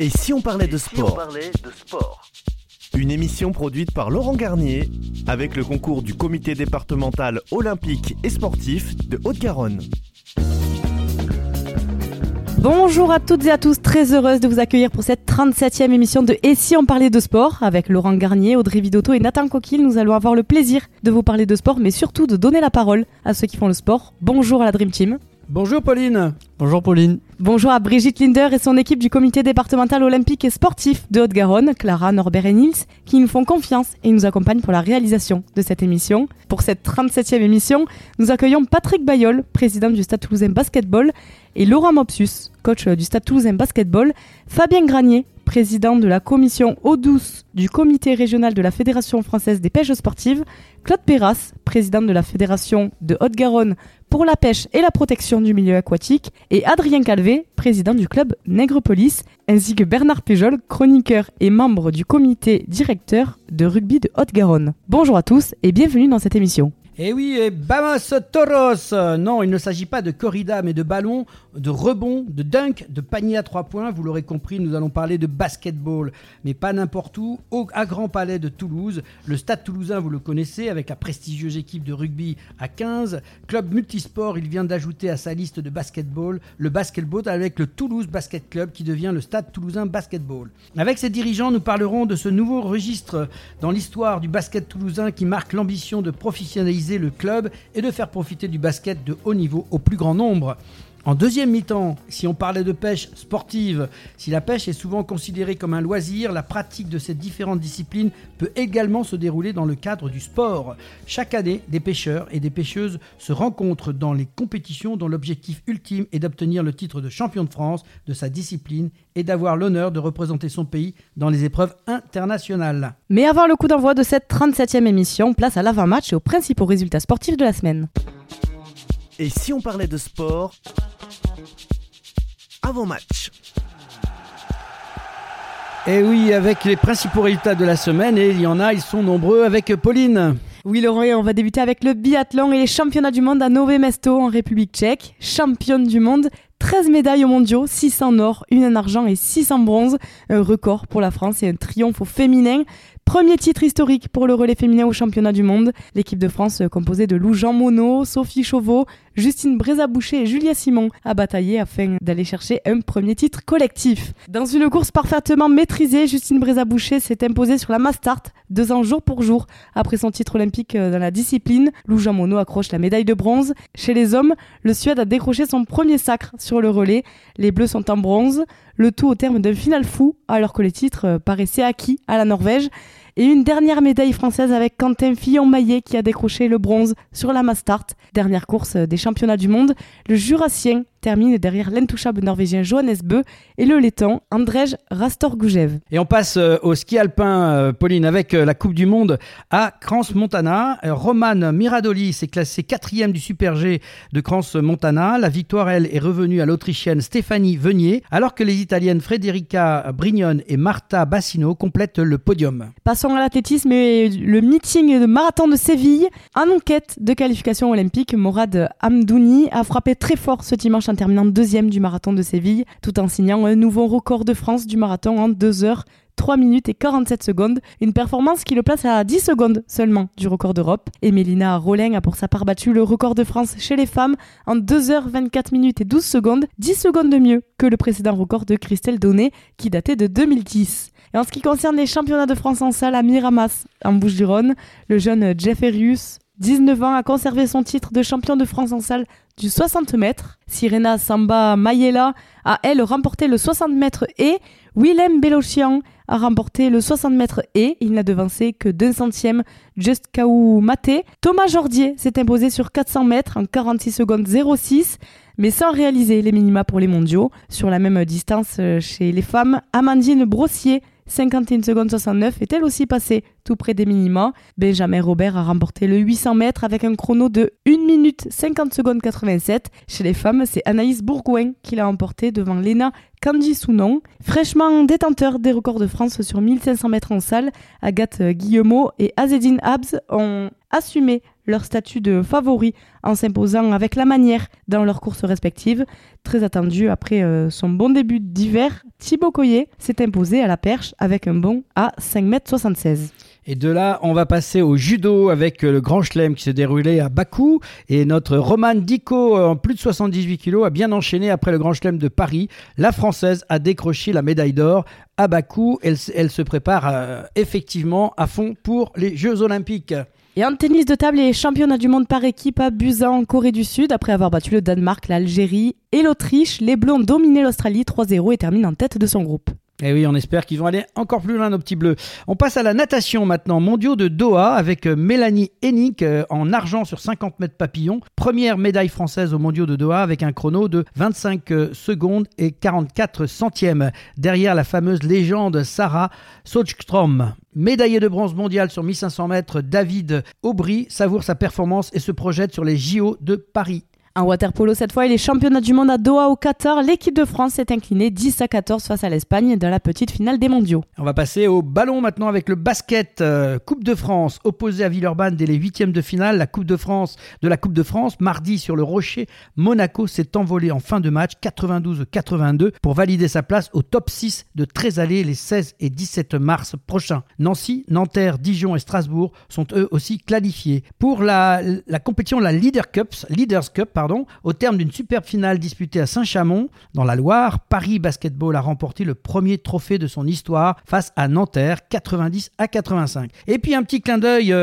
Et si on parlait de sport, une émission produite par Laurent Garnier avec le concours du comité départemental olympique et sportif de Haute-Garonne. Bonjour à toutes et à tous, très heureuse de vous accueillir pour cette 37e émission de « Et si on parlait de sport ?» avec Laurent Garnier, Audrey Vidotto et Nathan Coquille. Nous allons avoir le plaisir de vous parler de sport, mais surtout de donner la parole à ceux qui font le sport. Bonjour à la Dream Team. Bonjour Pauline. Bonjour Pauline. Bonjour à Brigitte Linder et son équipe du comité départemental olympique et sportif de Haute-Garonne, Clara, Norbert et Nils, qui nous font confiance et nous accompagnent pour la réalisation de cette émission. Pour cette 37e émission, nous accueillons Patrick Bayol, président du Stade Toulousain Basketball, et Laurent Mopsus, coach du Stade Toulousain Basketball, Fabien Granier, président de la commission eau douce du comité régional de la Fédération française des pêches sportives, Claude Peyras, président de la Fédération de Haute-Garonne pour la pêche et la protection du milieu aquatique, et Adrien Calvet, président du club Nègrepelisse, ainsi que Bernard Pujol, chroniqueur et membre du comité directeur de rugby de Haute-Garonne. Bonjour à tous et bienvenue dans cette émission. Eh oui, et Vamos Toros! Non, il ne s'agit pas de corrida, mais de ballon, de rebond, de dunk, de panier à 3 points. Vous l'aurez compris, nous allons parler de basketball, mais pas n'importe où, à Grand Palais de Toulouse. Le Stade Toulousain, vous le connaissez, avec la prestigieuse équipe de rugby à 15. Club multisport, il vient d'ajouter à sa liste de basketball le basketball avec le Toulouse Basket Club qui devient le Stade Toulousain Basketball. Avec ses dirigeants, nous parlerons de ce nouveau registre dans l'histoire du basket toulousain qui marque l'ambition de professionnaliser le club et de faire profiter du basket de haut niveau au plus grand nombre. En deuxième mi-temps, si on parlait de pêche sportive, si la pêche est souvent considérée comme un loisir, la pratique de ces différentes disciplines peut également se dérouler dans le cadre du sport. Chaque année, des pêcheurs et des pêcheuses se rencontrent dans les compétitions dont l'objectif ultime est d'obtenir le titre de champion de France de sa discipline et d'avoir l'honneur de représenter son pays dans les épreuves internationales. Mais avant le coup d'envoi de cette 37e émission, place à l'avant-match et aux principaux résultats sportifs de la semaine. Et si on parlait de sport ? Avant-match. Et oui, avec les principaux résultats de la semaine, et il y en a, ils sont nombreux, avec Pauline. Oui Laurent, on va débuter avec le biathlon et les championnats du monde à Nové Mesto en République tchèque. Championne du monde, 13 médailles aux mondiaux, 6 en or, 1 en argent et 6 en bronze. Un record pour la France et un triomphe au féminin. Premier titre historique pour le relais féminin au championnat du monde. L'équipe de France, composée de Lou Jean Monod, Sophie Chauveau, Justine Braisaz-Bouchet et Julia Simon, a bataillé afin d'aller chercher un premier titre collectif. Dans une course parfaitement maîtrisée, Justine Braisaz-Bouchet s'est imposée sur la mass start, 2 ans jour pour jour. Après son titre olympique dans la discipline, Lou Jean Monod accroche la médaille de bronze. Chez les hommes, le Suède a décroché son premier sacre sur le relais. Les Bleus sont en bronze. Le tout au terme d'un final fou, alors que les titres paraissaient acquis à la Norvège. Et une dernière médaille française avec Quentin Fillon-Maillet qui a décroché le bronze sur la mass start. Dernière course des championnats du monde, le Jurassien termine derrière l'intouchable norvégien Johannes Bø et le letton Andrey Rastorguyev. Et on passe au ski alpin, Pauline, avec la Coupe du Monde à Crans-Montana. Romane Miradoli s'est classée 4e du Super G de Crans-Montana. La victoire, elle, est revenue à l'Autrichienne Stefanie Venier, alors que les Italiennes Federica Brignone et Marta Bassino complètent le podium. Passons à l'athlétisme et le meeting de marathon de Séville. En quête de qualification olympique, Mourad Amdouni a frappé très fort ce dimanche en terminant 2e du marathon de Séville, tout en signant un nouveau record de France du marathon en 2h03 min et 47 secondes, une performance qui le place à 10 secondes seulement du record d'Europe. Et Mélina Rollin a pour sa part battu le record de France chez les femmes en 2h24 min et 12 secondes, 10 secondes de mieux que le précédent record de Christelle Donnet qui datait de 2010. Et en ce qui concerne les championnats de France en salle à Miramas, en Bouches-du-Rhône, le jeune Jeff Herius, 19 ans, a conservé son titre de champion de France en salle du 60 mètres. Sirena Samba Mayela a, elle, remporté le 60 mètres et Willem Belochian a remporté le 60 mètres et il n'a devancé que d'1 centième Just Kaou Maté. Thomas Jordier s'est imposé sur 400 mètres en 46 secondes 06, mais sans réaliser les minima pour les mondiaux. Sur la même distance chez les femmes, Amandine Brossier, 51 secondes 69, est elle aussi passée tout près des minima. Benjamin Robert a remporté le 800 mètres avec un chrono de 1 minute 50 secondes 87. Chez les femmes, c'est Anaïs Bourgoin qui l'a emporté devant Léna Kandji-Sounon. Fraîchement détenteur des records de France sur 1500 mètres en salle, Agathe Guillemot et Azedine Habs ont assumé leur statut de favori en s'imposant avec la manière dans leurs courses respectives. Très attendu après son bon début d'hiver, Thibaut Collier s'est imposé à la perche avec un bond à 5,76 m. Et de là, on va passer au judo avec le Grand Chelem qui s'est déroulé à Bakou. Et notre Romane Dicot, en plus de 78 kilos, a bien enchaîné après le Grand Chelem de Paris. La Française a décroché la médaille d'or à Bakou. Elle se prépare effectivement à fond pour les Jeux Olympiques. Et en tennis de table, les championnats du monde par équipe à Busan en Corée du Sud, après avoir battu le Danemark, l'Algérie et l'Autriche, les Bleus ont dominé l'Australie 3-0 et terminent en tête de son groupe. Et oui, on espère qu'ils vont aller encore plus loin, nos petits bleus. On passe à la natation maintenant, mondiaux de Doha, avec Mélanie Hennig en argent sur 50 mètres papillon. Première médaille française aux mondiaux de Doha avec un chrono de 25 secondes et 44 centièmes. Derrière la fameuse légende Sarah Sjöström. Médaillé de bronze mondial sur 1500 mètres, David Aubry savoure sa performance et se projette sur les JO de Paris. En waterpolo cette fois, et les championnats du monde à Doha au Qatar, l'équipe de France s'est inclinée 10-14 face à l'Espagne dans la petite finale des mondiaux. On va passer au ballon maintenant avec le basket. Coupe de France opposée à Villeurbanne dès les huitièmes de finale. La Coupe de France mardi sur le Rocher, Monaco s'est envolé en fin de match 92-82 pour valider sa place au top 6 de 13 allées les 16 et 17 mars prochains. Nancy, Nanterre, Dijon et Strasbourg sont eux aussi qualifiés. Pour la compétition, la Leaders Cup, au terme d'une superbe finale disputée à Saint-Chamond, dans la Loire, Paris Basketball a remporté le premier trophée de son histoire face à Nanterre, 90-85. Et puis un petit clin d'œil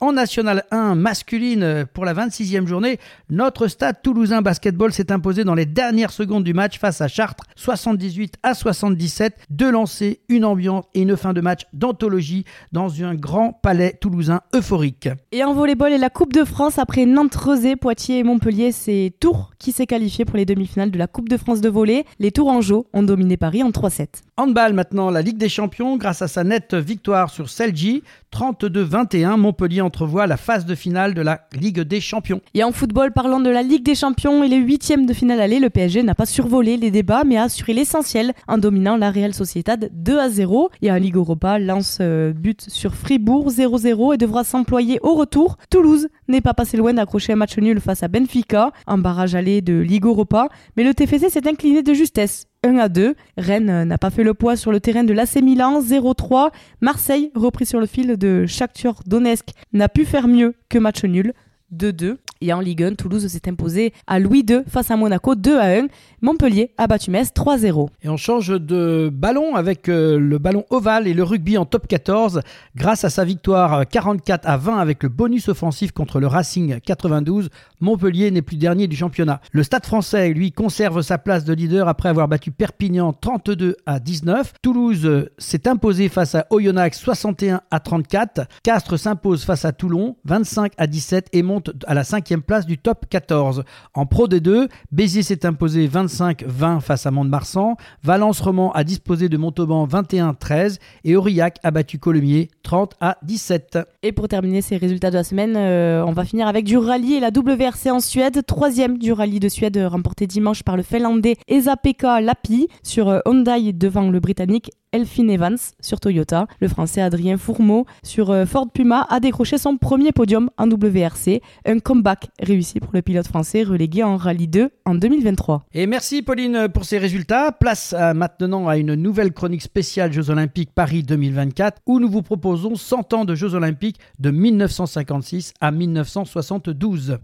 en National 1 masculine pour la 26e journée. Notre Stade Toulousain Basketball s'est imposé dans les dernières secondes du match face à Chartres, 78-77. Deux lancers, une ambiance et une fin de match d'anthologie dans un grand palais toulousain euphorique. Et en volleyball et la Coupe de France après Nantes-Rezé, Poitiers et Montpellier, c'est Tours qui s'est qualifié pour les demi-finales de la Coupe de France de volley. Les Tourangeaux ont dominé Paris en 3-7. Handball maintenant, la Ligue des Champions, grâce à sa nette victoire sur Celji, 32-21, Montpellier entrevoit la phase de finale de la Ligue des Champions. Et en football, parlant de la Ligue des Champions et les huitièmes de finale aller, le PSG n'a pas survolé les débats mais a assuré l'essentiel en dominant la Real Sociedad 2-0. Et en Ligue Europa, Lens bute sur Fribourg 0-0 et devra s'employer au retour. Toulouse n'est pas passé loin d'accrocher un match nul face à Benfica, en barrage aller de Ligue Europa, mais le TFC s'est incliné de justesse, 1-2. Rennes n'a pas fait le poids sur le terrain de l'AC Milan, 0-3. Marseille, repris sur le fil de Shakhtar Donetsk, n'a pu faire mieux que match nul, 2-2. Et en Ligue 1, Toulouse s'est imposée à Louis II face à Monaco, 2-1. Montpellier a battu Metz, 3-0. Et on change de ballon avec le ballon ovale et le rugby en top 14. Grâce à sa victoire 44-20 avec le bonus offensif contre le Racing 92, Montpellier n'est plus dernier du championnat. Le Stade français, lui, conserve sa place de leader après avoir battu Perpignan 32-19. Toulouse s'est imposée face à Oyonnax 61-34. Castres s'impose face à Toulon 25-17 et monte à la 5e place du top 14. En Pro D2, Béziers s'est imposé 25-20 face à Mont-de-Marsan. Valence-Romans a disposé de Montauban 21-13 et Aurillac a battu Colomiers 30-17. Et pour terminer ces résultats de la semaine, on va finir avec du rallye et la WRC en Suède. 3e du rallye de Suède remporté dimanche par le Finlandais Esa-Pekka Lappi sur Hyundai devant le Britannique Elfyn Evans sur Toyota. Le Français Adrien Fourmeau sur Ford Puma a décroché son premier podium en WRC. Un comeback réussi pour le pilote français relégué en Rallye 2 en 2023. Et merci Pauline pour ces résultats. Place maintenant à une nouvelle chronique spéciale Jeux Olympiques Paris 2024 où nous vous proposons 100 ans de Jeux Olympiques de 1956 à 1972.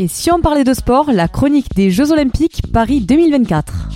Et si on parlait de sport, la chronique des Jeux Olympiques Paris 2024.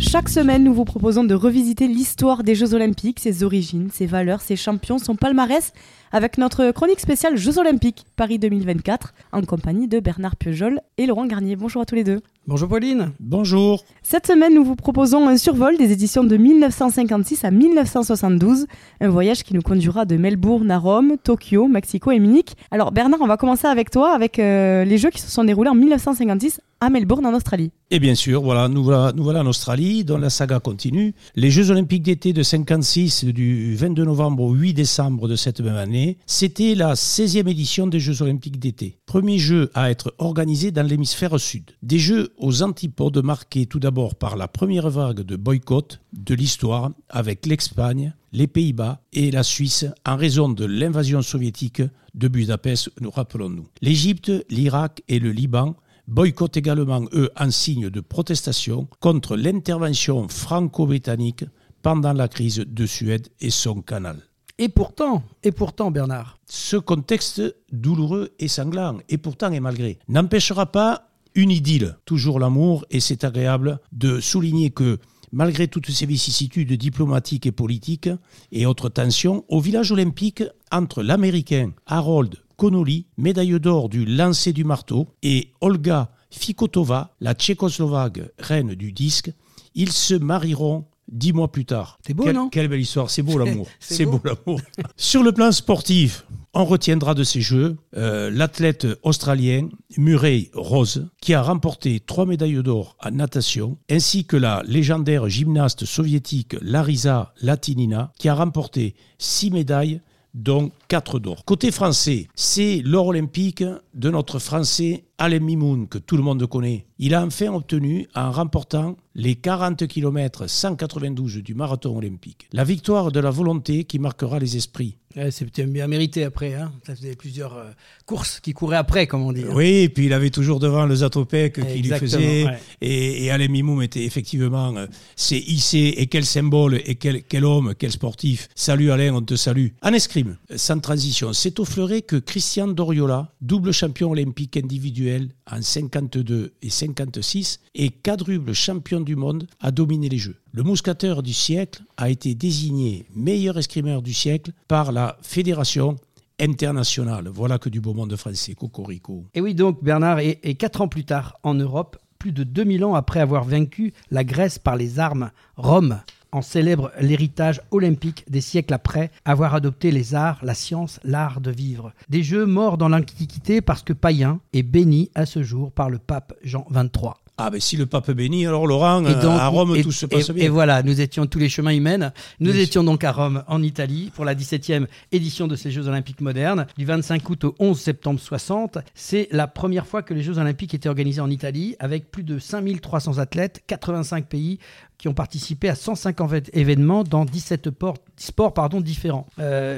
Chaque semaine, nous vous proposons de revisiter l'histoire des Jeux Olympiques, ses origines, ses valeurs, ses champions, son palmarès, avec notre chronique spéciale Jeux Olympiques Paris 2024 en compagnie de Bernard Pujol et Laurent Garnier. Bonjour à tous les deux. Bonjour Pauline. Bonjour. Cette semaine, nous vous proposons un survol des éditions de 1956 à 1972, un voyage qui nous conduira de Melbourne à Rome, Tokyo, Mexico et Munich. Alors Bernard, on va commencer avec toi, avec les Jeux qui se sont déroulés en 1956 à Melbourne en Australie. Et bien sûr, voilà, nous voilà en Australie, dont la saga continue. Les Jeux Olympiques d'été de 1956, du 22 novembre au 8 décembre de cette même année, c'était la 16e édition des Jeux Olympiques d'été. Premier jeu à être organisé dans l'hémisphère sud. Des Jeux aux antipodes marqués tout d'abord par la première vague de boycott de l'histoire avec l'Espagne, les Pays-Bas et la Suisse en raison de l'invasion soviétique de Budapest, nous rappelons-nous. L'Égypte, l'Irak et le Liban boycottent également, eux, en signe de protestation contre l'intervention franco-britannique pendant la crise de Suède et son canal. Et pourtant, Bernard, ce contexte douloureux et sanglant, et pourtant et malgré, n'empêchera pas une idylle, toujours l'amour, et c'est agréable de souligner que, malgré toutes ces vicissitudes diplomatiques et politiques et autres tensions, au village olympique, entre l'Américain Harold Connolly, médaille d'or du lancer du marteau, et Olga Fikotova, la Tchécoslovaque reine du disque, ils se marieront 10 mois plus tard. C'est beau, non ? Quelle belle histoire, c'est beau l'amour. c'est beau l'amour. Sur le plan sportif, on retiendra de ces Jeux l'athlète australien Murray Rose, qui a remporté 3 médailles d'or en natation, ainsi que la légendaire gymnaste soviétique Larisa Latinina, qui a remporté 6 médailles, dont 4 d'or. Côté français, c'est l'or olympique de notre Français Alain Mimoune, que tout le monde connaît. Il a enfin obtenu, en remportant les 40 km 192 du marathon olympique, la victoire de la volonté qui marquera les esprits. Ouais, c'était bien mérité après. Hein. Ça faisait plusieurs courses qui couraient après, comme on dit. Hein. Oui, et puis il avait toujours devant le Zatopek qui lui faisait. Ouais. Et Alain Mimoune était effectivement, c'est hissé. Et quel symbole, et quel homme, quel sportif. Salut Alain, on te salue. En escrime, sans transition, c'est au fleuret que Christian Doriola, double champion olympique individuel en 52 et 56 et quadruple champion du monde, a dominé les Jeux. Le mousquetaire du siècle a été désigné meilleur escrimeur du siècle par la Fédération internationale. Voilà que du beau monde français, cocorico. Et oui donc Bernard, et 4 ans plus tard en Europe, plus de 2000 ans après avoir vaincu la Grèce par les armes, Rome en célèbre l'héritage olympique des siècles après avoir adopté les arts, la science, l'art de vivre. Des Jeux morts dans l'Antiquité parce que païens et bénis à ce jour par le pape Jean XXIII. Ah ben si le pape bénit, alors Laurent, donc, à Rome, tout se passe bien. Et voilà, nous étions tous les chemins y mènent. Nous étions donc à Rome, en Italie, pour la 17e édition de ces Jeux Olympiques modernes. Du 25 août au 11 septembre 60, c'est la première fois que les Jeux Olympiques étaient organisés en Italie, avec plus de 5300 athlètes, 85 pays qui ont participé à 150 événements dans 17 sports différents.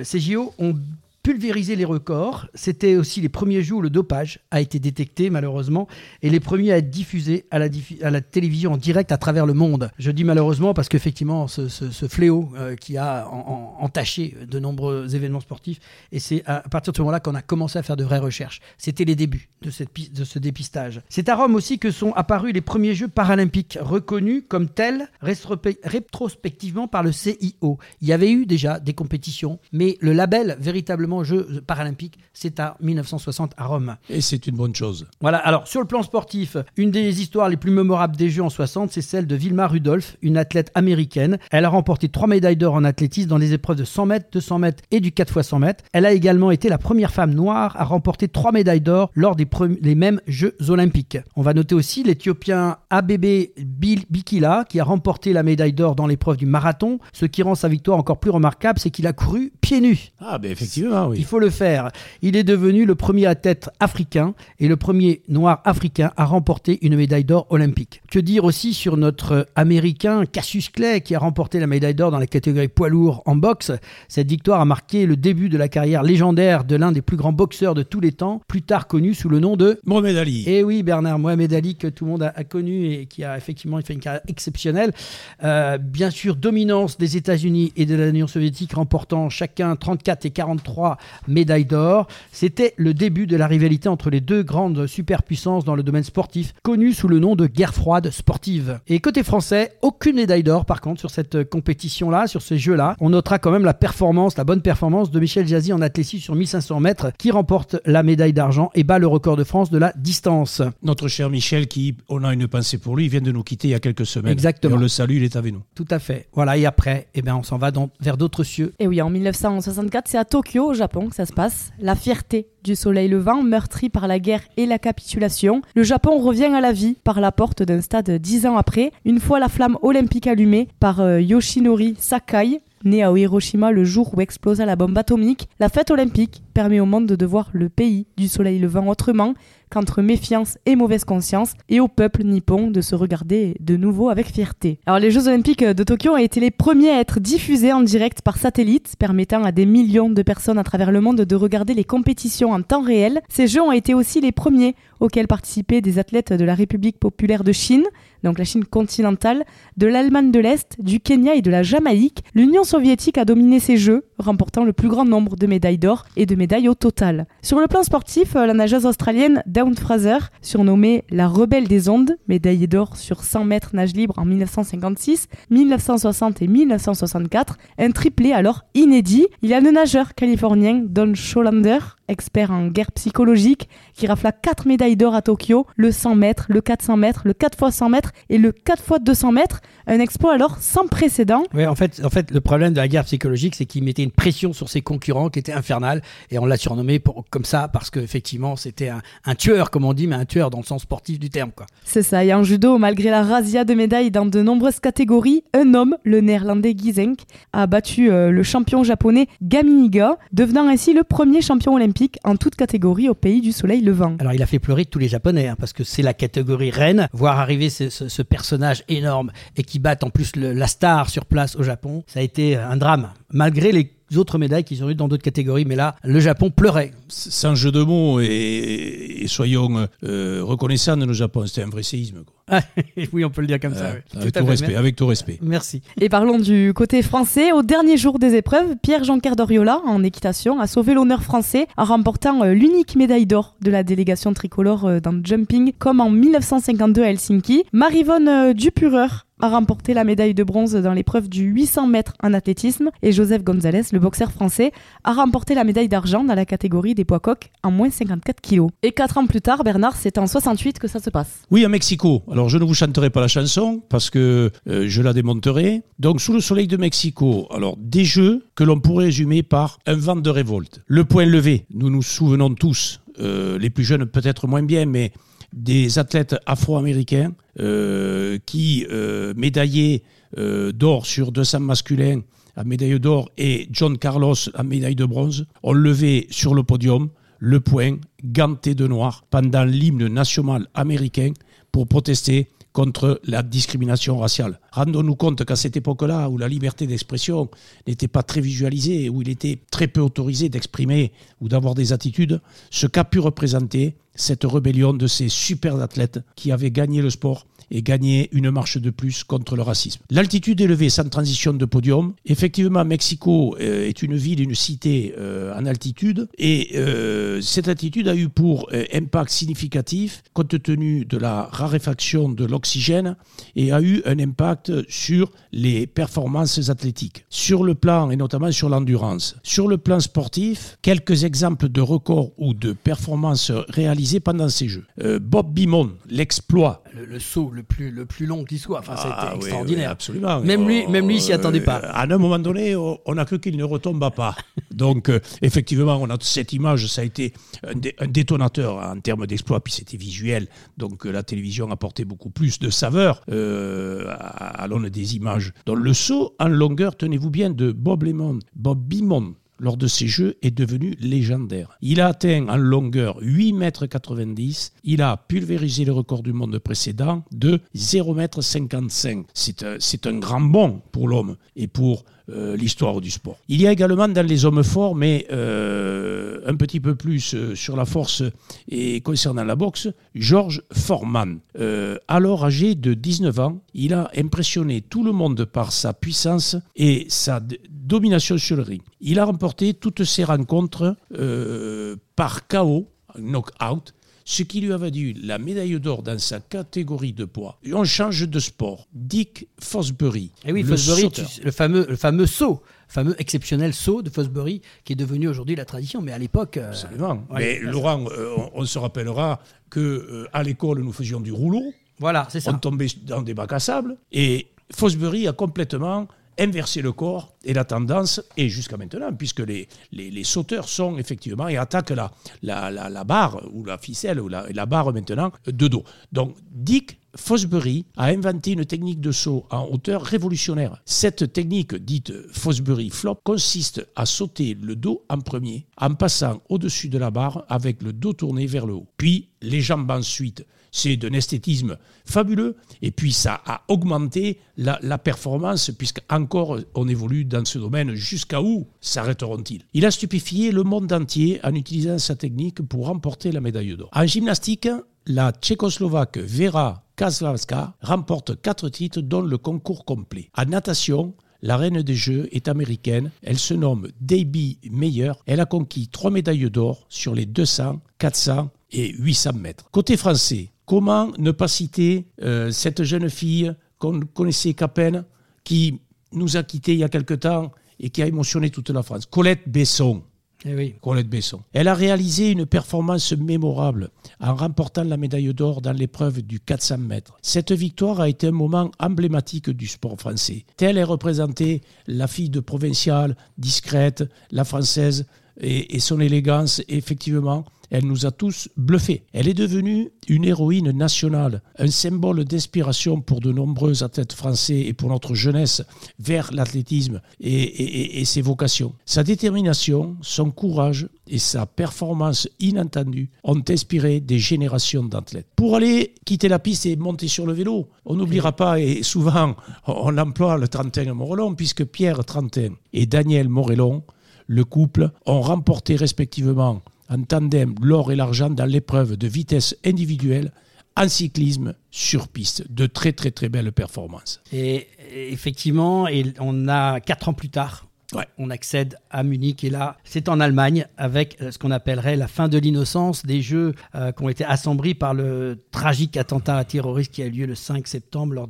Ces JO ont pulvériser les records, c'était aussi les premiers jours où le dopage a été détecté malheureusement et les premiers à être diffusés à la télévision en direct à travers le monde. Je dis malheureusement parce qu'effectivement ce fléau qui a entaché de nombreux événements sportifs, et c'est à partir de ce moment-là qu'on a commencé à faire de vraies recherches. C'était les débuts de ce dépistage. C'est à Rome aussi que sont apparus les premiers Jeux paralympiques reconnus comme tels rétrospectivement par le CIO. Il y avait eu déjà des compétitions, mais le label véritablement Jeux paralympiques, c'est en 1960 à Rome. Et c'est une bonne chose. Voilà, alors sur le plan sportif, une des histoires les plus mémorables des Jeux en 60, c'est celle de Vilma Rudolph, une athlète américaine. Elle a remporté 3 médailles d'or en athlétisme dans les épreuves de 100 mètres, 200 mètres et du 4 x 100 mètres. Elle a également été la première femme noire à remporter 3 médailles d'or lors des mêmes Jeux olympiques. On va noter aussi l'Éthiopien Abebe Bikila qui a remporté la médaille d'or dans l'épreuve du marathon. Ce qui rend sa victoire encore plus remarquable, c'est qu'il a couru pieds nus. Ah ben effectivement. Ah oui. Il faut le faire. Il est devenu le premier athlète africain et le premier noir africain à remporter une médaille d'or olympique. Que dire aussi sur notre américain Cassius Clay qui a remporté la médaille d'or dans la catégorie poids lourd en boxe. Cette victoire a marqué le début de la carrière légendaire de l'un des plus grands boxeurs de tous les temps, plus tard connu sous le nom de Mohamed Ali. Eh oui Bernard, Mohamed Ali que tout le monde a connu et qui a effectivement fait une carrière exceptionnelle. Bien sûr, dominance des États-Unis et de l'Union soviétique remportant chacun 34 et 43 3 médailles d'or. C'était le début de la rivalité entre les deux grandes superpuissances dans le domaine sportif, connue sous le nom de guerre froide sportive. Et côté français, aucune médaille d'or par contre sur cette compétition-là, sur ces jeux-là. On notera quand même la bonne performance de Michel Jasi en athlétisme sur 1500 mètres qui remporte la médaille d'argent et bat le record de France de la distance. Notre cher Michel, qui on a une pensée pour lui, il vient de nous quitter il y a quelques semaines. Exactement. Et on le salue, il est avec nous. Tout à fait. Voilà, et après, on s'en va vers d'autres cieux. Et oui, en 1964, c'est à Tokyo, au Japon, que ça se passe. La fierté du soleil levant, meurtri par la guerre et la capitulation, le Japon revient à la vie par la porte d'un stade 10 ans après, une fois la flamme olympique allumée par Yoshinori Sakai. Né à Hiroshima le jour où explosa la bombe atomique, la fête olympique permet au monde de voir le pays du soleil levant autrement qu'entre méfiance et mauvaise conscience, et au peuple nippon de se regarder de nouveau avec fierté. Alors les Jeux Olympiques de Tokyo ont été les premiers à être diffusés en direct par satellite, permettant à des millions de personnes à travers le monde de regarder les compétitions en temps réel. Ces Jeux ont été aussi les premiers auxquels participaient des athlètes de la République populaire de Chine, donc la Chine continentale, de l'Allemagne de l'Est, du Kenya et de la Jamaïque. L'Union soviétique a dominé ces Jeux, remportant le plus grand nombre de médailles d'or et de médailles au total. Sur le plan sportif, la nageuse australienne Dawn Fraser, surnommée la rebelle des ondes, médaillée d'or sur 100 mètres nage libre en 1956, 1960 et 1964, un triplé alors inédit. Il y a le nageur californien Don Scholander, expert en guerre psychologique, qui rafla 4 médailles d'or à Tokyo, le 100 mètres, le 400 mètres, le 4x100 mètres et le 4x200 mètres, un exploit alors sans précédent. Oui, en fait, le problème de la guerre psychologique, c'est qu'il mettait une pression sur ses concurrents qui était infernale, et on l'a surnommé comme ça parce qu'effectivement, c'était un tueur, comme on dit, mais un tueur dans le sens sportif du terme, quoi. C'est ça, et en judo, malgré la razzia de médailles dans de nombreuses catégories, un homme, le néerlandais Giesenk, a battu le champion japonais Gaminiga, devenant ainsi le premier champion olympique en toute catégorie au pays du soleil levant. Alors il a fait pleurer tous les Japonais, parce que c'est la catégorie reine. Voir arriver ce personnage énorme et qui batte en plus la star sur place au Japon, ça a été un drame, malgré les autres médailles qu'ils ont eues dans d'autres catégories, mais là, le Japon pleurait. Sans jeu de mots, et soyons reconnaissants de nos Japon, c'était un vrai séisme, quoi. Oui, on peut le dire comme ça. Oui. Avec tout respect. Merci. Et parlons du côté français. Au dernier jour des épreuves, Pierre-Jean-Pierre Doriola, en équitation, a sauvé l'honneur français en remportant l'unique médaille d'or de la délégation tricolore dans le jumping, comme en 1952 à Helsinki. Maryvonne Dupureur a remporté la médaille de bronze dans l'épreuve du 800 mètres en athlétisme, et Joseph Gonzalez, le boxeur français, a remporté la médaille d'argent dans la catégorie des poids coqs en moins 54 kilos. Et 4 ans plus tard, Bernard, c'est en 68 que ça se passe. Oui, à Mexico. Alors je ne vous chanterai pas la chanson parce que je la démonterai. Donc sous le soleil de Mexico, alors des jeux que l'on pourrait résumer par un vent de révolte. Le point levé, nous nous souvenons tous, les plus jeunes peut-être moins bien, mais des athlètes afro-américains qui médaillaient d'or sur 200 masculins, la médaille d'or, et John Carlos, la médaille de bronze, ont levé sur le podium le poing ganté de noir pendant l'hymne national américain pour protester contre la discrimination raciale. Rendons-nous compte qu'à cette époque-là, où la liberté d'expression n'était pas très visualisée, où il était très peu autorisé d'exprimer ou d'avoir des attitudes, ce qu'a pu représenter cette rébellion de ces super athlètes qui avaient gagné le sport et gagné une marche de plus contre le racisme. L'altitude élevée sans transition de podium. Effectivement, Mexico est une ville, une cité en altitude, et cette altitude a eu pour impact significatif, compte tenu de la raréfaction de l'oxygène, et a eu un impact sur les performances athlétiques, sur le plan, et notamment sur l'endurance. Sur le plan sportif, quelques exemples de records ou de performances réalisées pendant ces Jeux. Bob Bimon, l'exploit. Le saut le plus long qui soit, c'était extraordinaire. Oui, absolument. Même lui il s'y attendait pas. À un moment donné, on a cru qu'il ne retomba pas. Donc effectivement, on a cette image, ça a été un détonateur en termes d'exploit, puis c'était visuel, donc la télévision apportait beaucoup plus de saveur à l'aune des images. Donc le saut en longueur, tenez-vous bien, de Bob Bimon, lors de ces Jeux, est devenu légendaire. Il a atteint en longueur 8,90 m. Il a pulvérisé le record du monde précédent de 0,55 m. C'est un grand bond pour l'homme et pour l'histoire du sport. Il y a également dans les hommes forts, mais un petit peu plus sur la force et concernant la boxe, Georges Foreman. Alors âgé de 19 ans, il a impressionné tout le monde par sa puissance et sa domination sur le ring. Il a remporté toutes ses rencontres par KO, knock-out, ce qui lui a valu la médaille d'or dans sa catégorie de poids. Et on change de sport. Dick Fosbury. Eh oui, Fosbury, le fameux saut. Fameux exceptionnel saut de Fosbury qui est devenu aujourd'hui la tradition, mais à l'époque... Absolument. Ouais, mais Laurent, on se rappellera qu'à l'école, nous faisions du rouleau. Voilà, c'est ça. On tombait dans des bacs à sable. Et Fosbury a complètement inversé le corps et la tendance, et jusqu'à maintenant, puisque les sauteurs sont effectivement et attaquent la barre ou la ficelle ou la barre maintenant de dos. Donc Dick Fosbury a inventé une technique de saut en hauteur révolutionnaire. Cette technique dite Fosbury Flop consiste à sauter le dos en premier, en passant au-dessus de la barre avec le dos tourné vers le haut, puis les jambes ensuite. C'est d'un esthétisme fabuleux et puis ça a augmenté la performance puisqu'encore on évolue dans ce domaine. Jusqu'à où s'arrêteront-ils ? Il a stupéfié le monde entier en utilisant sa technique pour remporter la médaille d'or. En gymnastique, la Tchécoslovaque Vera Kazlavska remporte 4 titres dont le concours complet. En natation, la reine des Jeux est américaine. Elle se nomme Debbie Meyer. Elle a conquis 3 médailles d'or sur les 200, 400 et 800 mètres. Côté français, comment ne pas citer cette jeune fille qu'on ne connaissait qu'à peine, qui nous a quittés il y a quelque temps et qui a émotionné toute la France, Colette Besson. Eh oui. Colette Besson. Elle a réalisé une performance mémorable en remportant la médaille d'or dans l'épreuve du 400 mètres. Cette victoire a été un moment emblématique du sport français. Telle est représentée la fille de provinciale, discrète, la française et son élégance, effectivement. Elle nous a tous bluffés. Elle est devenue une héroïne nationale, un symbole d'inspiration pour de nombreux athlètes français et pour notre jeunesse vers l'athlétisme et ses vocations. Sa détermination, son courage et sa performance inattendue ont inspiré des générations d'athlètes. Pour aller quitter la piste et monter sur le vélo, on n'oubliera pas, et souvent on emploie le Trentin et Morellon, puisque Pierre Trentin et Daniel Morellon, le couple, ont remporté respectivement en tandem l'or et l'argent dans l'épreuve de vitesse individuelle en cyclisme sur piste. De très très très belles performances. Et effectivement, on a 4 ans plus tard, ouais, on accède à Munich et là, c'est en Allemagne avec ce qu'on appellerait la fin de l'innocence des Jeux qui ont été assombris par le tragique attentat terroriste qui a eu lieu le 5 septembre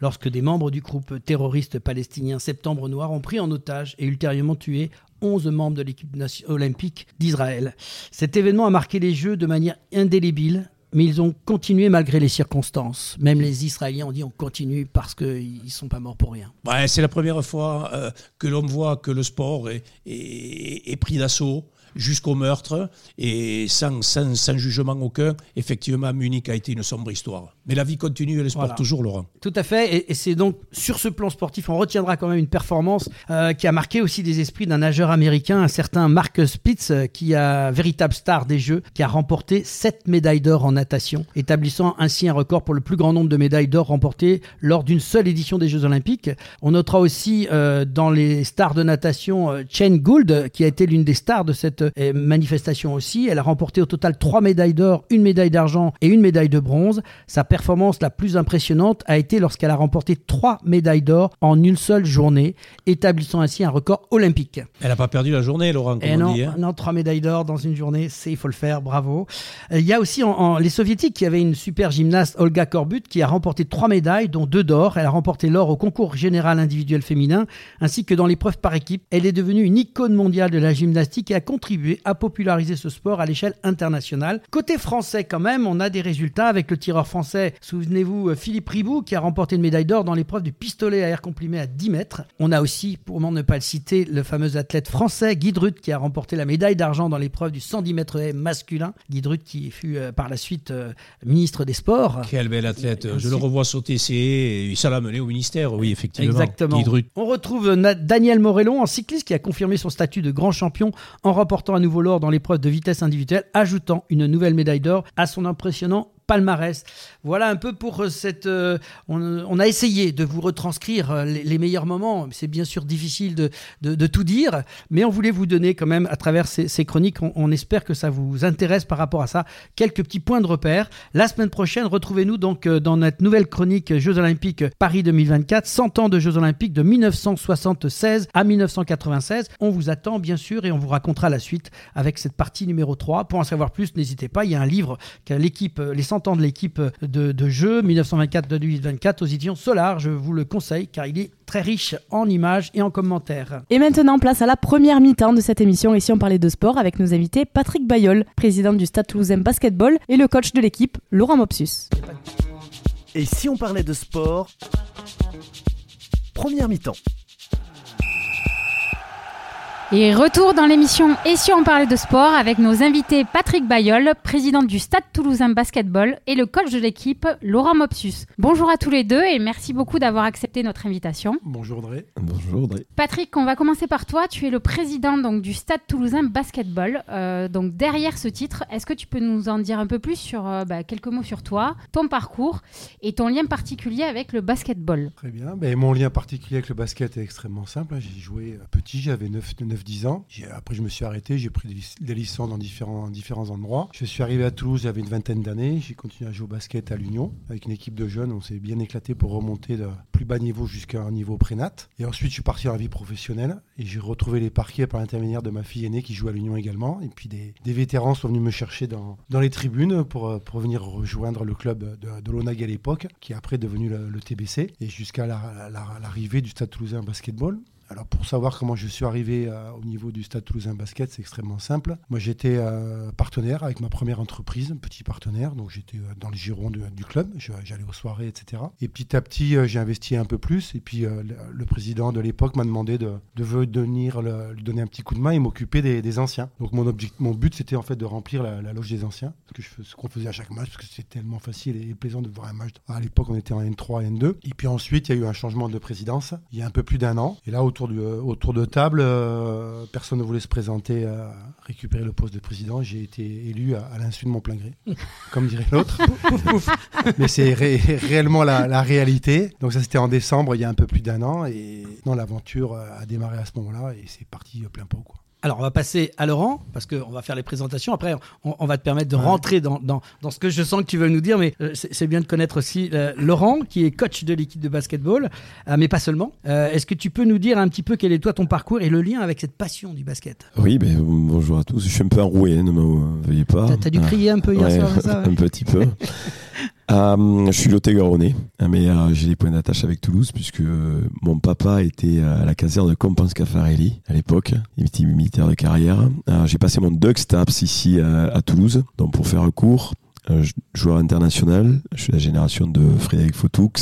lorsque des membres du groupe terroriste palestinien Septembre Noir ont pris en otage et ultérieurement tué 11 membres de l'équipe olympique d'Israël. Cet événement a marqué les Jeux de manière indélébile, mais ils ont continué malgré les circonstances. Même les Israéliens ont dit on continue parce qu'ils ne sont pas morts pour rien. Ouais, c'est la première fois que l'on voit que le sport est pris d'assaut jusqu'au meurtre et sans jugement aucun. Effectivement, Munich a été une sombre histoire. Mais la vie continue et le sport toujours, Laurent. Tout à fait. Et c'est donc sur ce plan sportif, on retiendra quand même une performance qui a marqué aussi les esprits d'un nageur américain, un certain Marcus Spitz, qui a véritable star des Jeux, qui a remporté 7 médailles d'or en natation, établissant ainsi un record pour le plus grand nombre de médailles d'or remportées lors d'une seule édition des Jeux Olympiques. On notera aussi dans les stars de natation Jane Gould, qui a été l'une des stars de cette manifestation aussi. Elle a remporté au total 3 médailles d'or, 1 médaille d'argent et 1 médaille de bronze. Sa performance la plus impressionnante a été lorsqu'elle a remporté 3 médailles d'or en une seule journée, établissant ainsi un record olympique. Elle n'a pas perdu la journée, Laurent, comme on dit. Hein. Non, 3 médailles d'or dans une journée, il faut le faire, bravo. Il y a aussi les Soviétiques qui avaient une super gymnaste, Olga Korbut, qui a remporté 3 médailles, dont 2 d'or. Elle a remporté l'or au concours général individuel féminin, ainsi que dans l'épreuve par équipe. Elle est devenue une icône mondiale de la gymnastique et a contribué à populariser ce sport à l'échelle internationale. Côté français quand même, on a des résultats avec le tireur français, souvenez-vous, Philippe Riboud, qui a remporté une médaille d'or dans l'épreuve du pistolet à air comprimé à 10 mètres. On a aussi, pour ne pas le citer, le fameux athlète français Guy Drut, qui a remporté la médaille d'argent dans l'épreuve du 110 mètres haies masculin. Guy Drut qui fut par la suite ministre des Sports. Quel bel athlète, je le revois sauter ses haies, et ça l'a mené au ministère, oui effectivement. Exactement. Guy Drut. On retrouve Daniel Morellon en cycliste qui a confirmé son statut de grand champion en remportant à nouveau l'or dans l'épreuve de vitesse individuelle, ajoutant une nouvelle médaille d'or à son impressionnant palmarès. Voilà un peu pour cette... on a essayé de vous retranscrire les meilleurs moments. C'est bien sûr difficile de tout dire, mais on voulait vous donner quand même, à travers ces chroniques, on espère que ça vous intéresse par rapport à ça, quelques petits points de repère. La semaine prochaine, retrouvez-nous donc dans notre nouvelle chronique Jeux Olympiques Paris 2024, 100 ans de Jeux Olympiques de 1976 à 1996. On vous attend bien sûr et on vous racontera la suite avec cette partie numéro 3. Pour en savoir plus, n'hésitez pas, il y a un livre qui a l'équipe, les 100 ans de l'équipe de jeu 1924-2024 aux éditions Solar. Je vous le conseille car il est très riche en images et en commentaires. Et maintenant, place à la première mi-temps de cette émission. Ici, on parlait de sport avec nos invités Patrick Bayol, président du Stade Toulousain Basketball, et le coach de l'équipe, Laurent Mopsus. Et si on parlait de sport, première mi-temps. Et retour dans l'émission « Et si on parlait de sport ?» avec nos invités Patrick Bayol, président du Stade Toulousain Basketball et le coach de l'équipe, Laurent Mopsus. Bonjour à tous les deux et merci beaucoup d'avoir accepté notre invitation. Bonjour Audrey. Bonjour Audrey. Patrick, on va commencer par toi. Tu es le président donc, du Stade Toulousain Basketball. Donc derrière ce titre, est-ce que tu peux nous en dire un peu plus sur quelques mots sur toi, ton parcours et ton lien particulier avec le basketball? Très bien. Ben, mon lien particulier avec le basket est extrêmement simple. J'ai joué petit, j'avais 9-10 ans. Après, je me suis arrêté, j'ai pris des licences dans différents endroits. Je suis arrivé à Toulouse, j'avais une vingtaine d'années. J'ai continué à jouer au basket à l'Union avec une équipe de jeunes. On s'est bien éclaté pour remonter de plus bas niveau jusqu'à un niveau prénat. Et ensuite, je suis parti dans la vie professionnelle et j'ai retrouvé les parquets par l'intermédiaire de ma fille aînée qui joue à l'Union également. Et puis, des vétérans sont venus me chercher dans les tribunes pour venir rejoindre le club de l'ONAG à l'époque, qui est après devenu le TBC, et jusqu'à l'arrivée du Stade Toulousain Basketball. Alors pour savoir comment je suis arrivé au niveau du Stade Toulousain Basket, c'est extrêmement simple. Moi j'étais partenaire avec ma première entreprise, petit partenaire, donc j'étais dans le giron du club, j'allais aux soirées, etc. Et petit à petit j'ai investi un peu plus et puis le président de l'époque m'a demandé de venir lui donner un petit coup de main et m'occuper des anciens. Donc mon but c'était en fait de remplir la loge des anciens, ce qu'on faisait à chaque match parce que c'était tellement facile et plaisant de voir un match. À l'époque on était en N3 et N2 et puis ensuite il y a eu un changement de présidence il y a un peu plus d'un an et là autour de table, personne ne voulait se présenter à récupérer le poste de président. J'ai été élu à l'insu de mon plein gré, comme dirait l'autre. Mais c'est réellement la réalité. Donc ça, c'était en décembre, il y a un peu plus d'un an. Et non, l'aventure a démarré à ce moment-là et c'est parti plein pot, quoi. Alors, on va passer à Laurent, parce qu'on va faire les présentations. Après, on va te permettre de rentrer dans ce que je sens que tu veux nous dire, mais c'est bien de connaître aussi Laurent, qui est coach de l'équipe de basketball, mais pas seulement. Est-ce que tu peux nous dire un petit peu quel est toi ton parcours et le lien avec cette passion du basket ? Oui, ben, bonjour à tous. Je suis un peu enroué, ne me veuillez pas. T'as dû crier un peu hier soir, ça, ouais. Un petit peu. Je suis Lot-et-Garonnais, mais j'ai des points d'attache avec Toulouse puisque mon papa était à la caserne de Compans-Caffarelli à l'époque, il était militaire de carrière. J'ai passé mon Duck Staps ici à Toulouse, donc pour faire court. Joueur international, je suis de la génération de Frédéric Fotoux,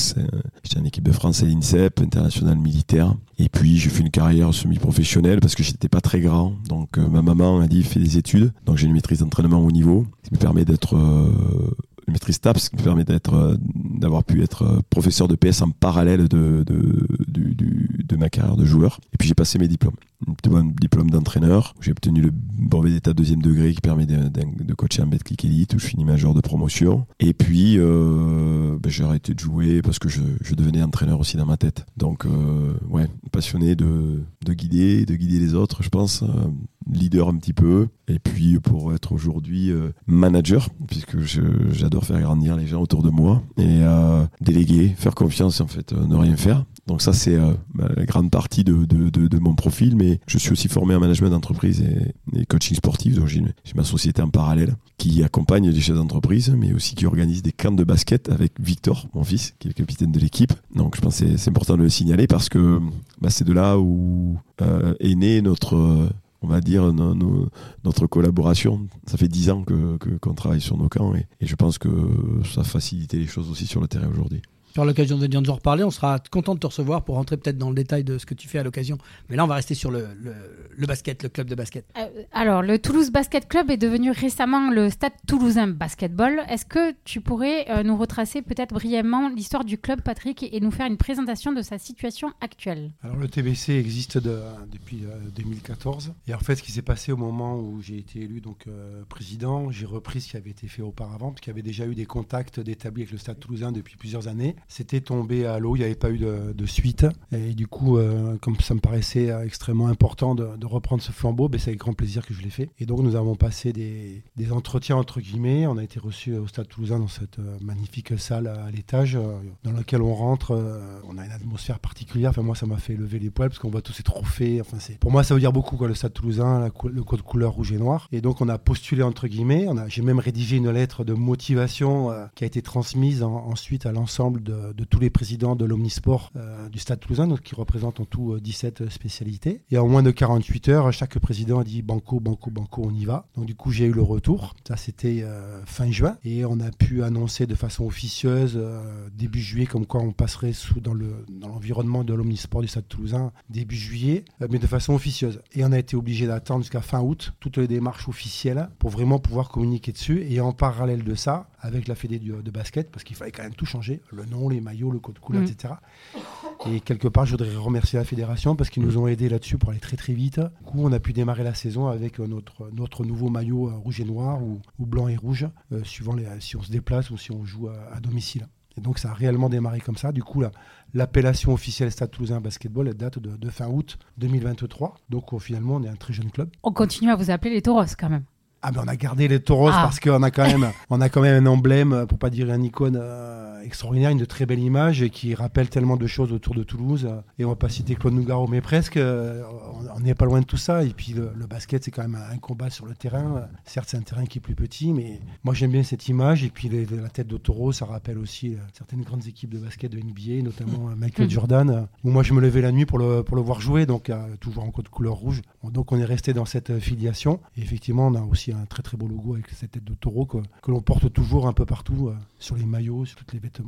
j'étais en équipe de France à l'INSEP, international militaire, et puis j'ai fait une carrière semi-professionnelle parce que j'étais pas très grand, donc ma maman a dit fais des études, donc j'ai une maîtrise d'entraînement haut niveau, qui me permet d'être une maîtrise TAPS, qui me permet d'avoir pu être professeur de PS en parallèle de ma carrière de joueur, et puis j'ai passé mes diplômes. Un diplôme d'entraîneur, j'ai obtenu le brevet d'état deuxième degré qui permet de coacher en Betclic Elite où je finis major de promotion. Et puis j'ai arrêté de jouer parce que je devenais entraîneur aussi dans ma tête. Donc passionné de guider les autres, je pense, leader un petit peu. Et puis pour être aujourd'hui manager, puisque j'adore faire grandir les gens autour de moi et déléguer, faire confiance en fait, ne rien faire. Donc ça c'est la grande partie de mon profil, mais je suis aussi formé en management d'entreprise et coaching sportif, donc j'ai ma société en parallèle qui accompagne les chefs d'entreprise, mais aussi qui organise des camps de basket avec Victor, mon fils, qui est le capitaine de l'équipe. Donc je pense que c'est important de le signaler parce que c'est de là où est né notre... on va dire notre collaboration. Ça fait 10 ans qu'on travaille sur nos camps et je pense que ça a facilité les choses aussi sur le terrain aujourd'hui. Tu auras l'occasion de nous en reparler. On sera content de te recevoir pour rentrer peut-être dans le détail de ce que tu fais à l'occasion. Mais là, on va rester sur le basket, le club de basket. Alors, le Toulouse Basket Club est devenu récemment le Stade Toulousain Basketball. Est-ce que tu pourrais nous retracer peut-être brièvement l'histoire du club, Patrick, et nous faire une présentation de sa situation actuelle ? Alors, le TBC existe depuis 2014. Et en fait, ce qui s'est passé au moment où j'ai été élu président, j'ai repris ce qui avait été fait auparavant, parce qu'il y avait déjà eu des contacts d'établis avec le Stade Toulousain depuis plusieurs années. C'était tombé à l'eau, il n'y avait pas eu de suite. Et du coup, comme ça me paraissait extrêmement important de reprendre ce flambeau, c'est avec grand plaisir que je l'ai fait. Et donc, nous avons passé des entretiens, entre guillemets. On a été reçus au Stade Toulousain dans cette magnifique salle à l'étage dans laquelle on rentre. On a une atmosphère particulière. Enfin, moi, ça m'a fait lever les poils parce qu'on voit tous ces trophées. Enfin, pour moi, ça veut dire beaucoup, quoi, le Stade Toulousain, le code couleur rouge et noir. Et donc, on a postulé, entre guillemets. J'ai même rédigé une lettre de motivation qui a été transmise ensuite à l'ensemble de tous les présidents de l'Omnisport du Stade Toulousain, donc qui représente en tout 17 spécialités. Et en moins de 48 heures, chaque président a dit banco, banco, banco, on y va. Donc du coup, j'ai eu le retour. Ça, c'était fin juin. Et on a pu annoncer de façon officieuse début juillet comme quoi on passerait dans l'environnement de l'Omnisport du Stade Toulousain début juillet, mais de façon officieuse. Et on a été obligé d'attendre jusqu'à fin août toutes les démarches officielles pour vraiment pouvoir communiquer dessus. Et en parallèle de ça, avec la fédé de basket, parce qu'il fallait quand même tout changer, le nom, les maillots, le code couleur, etc. Et quelque part, je voudrais remercier la fédération parce qu'ils nous ont aidés là-dessus pour aller très très vite. Du coup, on a pu démarrer la saison avec notre nouveau maillot rouge et noir ou blanc et rouge, suivant si on se déplace ou si on joue à domicile. Et donc, ça a réellement démarré comme ça. Du coup, l'appellation officielle Stade Toulousain Basketball, elle date de fin août 2023. Donc, finalement, on est un très jeune club. On continue à vous appeler les Tauros quand même. Ah ben on a gardé les Tauros parce qu'on a quand même un emblème, pour pas dire une icône extraordinaire, une très belle image qui rappelle tellement de choses autour de Toulouse. Et on va pas citer Claude Nougaro, mais presque, on n'est pas loin de tout ça. Et puis le basket, c'est quand même un combat sur le terrain. Certes, c'est un terrain qui est plus petit, mais moi j'aime bien cette image. Et puis la tête de taureau, ça rappelle aussi certaines grandes équipes de basket de NBA, notamment Michael Jordan, où moi je me levais la nuit pour le voir jouer, donc toujours en code couleur rouge. Donc on est resté dans cette filiation. Et effectivement, on a aussi un très très beau logo avec cette tête de taureau que l'on porte toujours un peu partout sur les maillots, sur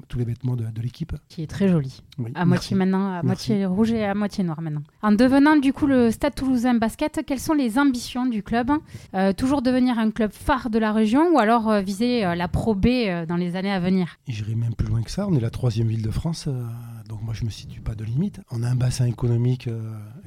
tous les vêtements de l'équipe. Qui est très joli. Oui, à moitié maintenant, à moitié rouge et à moitié noir maintenant. En devenant du coup le Stade Toulousain Basket, quelles sont les ambitions du club ? Toujours devenir un club phare de la région ou alors viser la Pro B dans les années à venir ? J'irai même plus loin que ça, on est la 3e ville de France, donc moi je me situe pas de limite. On a un bassin économique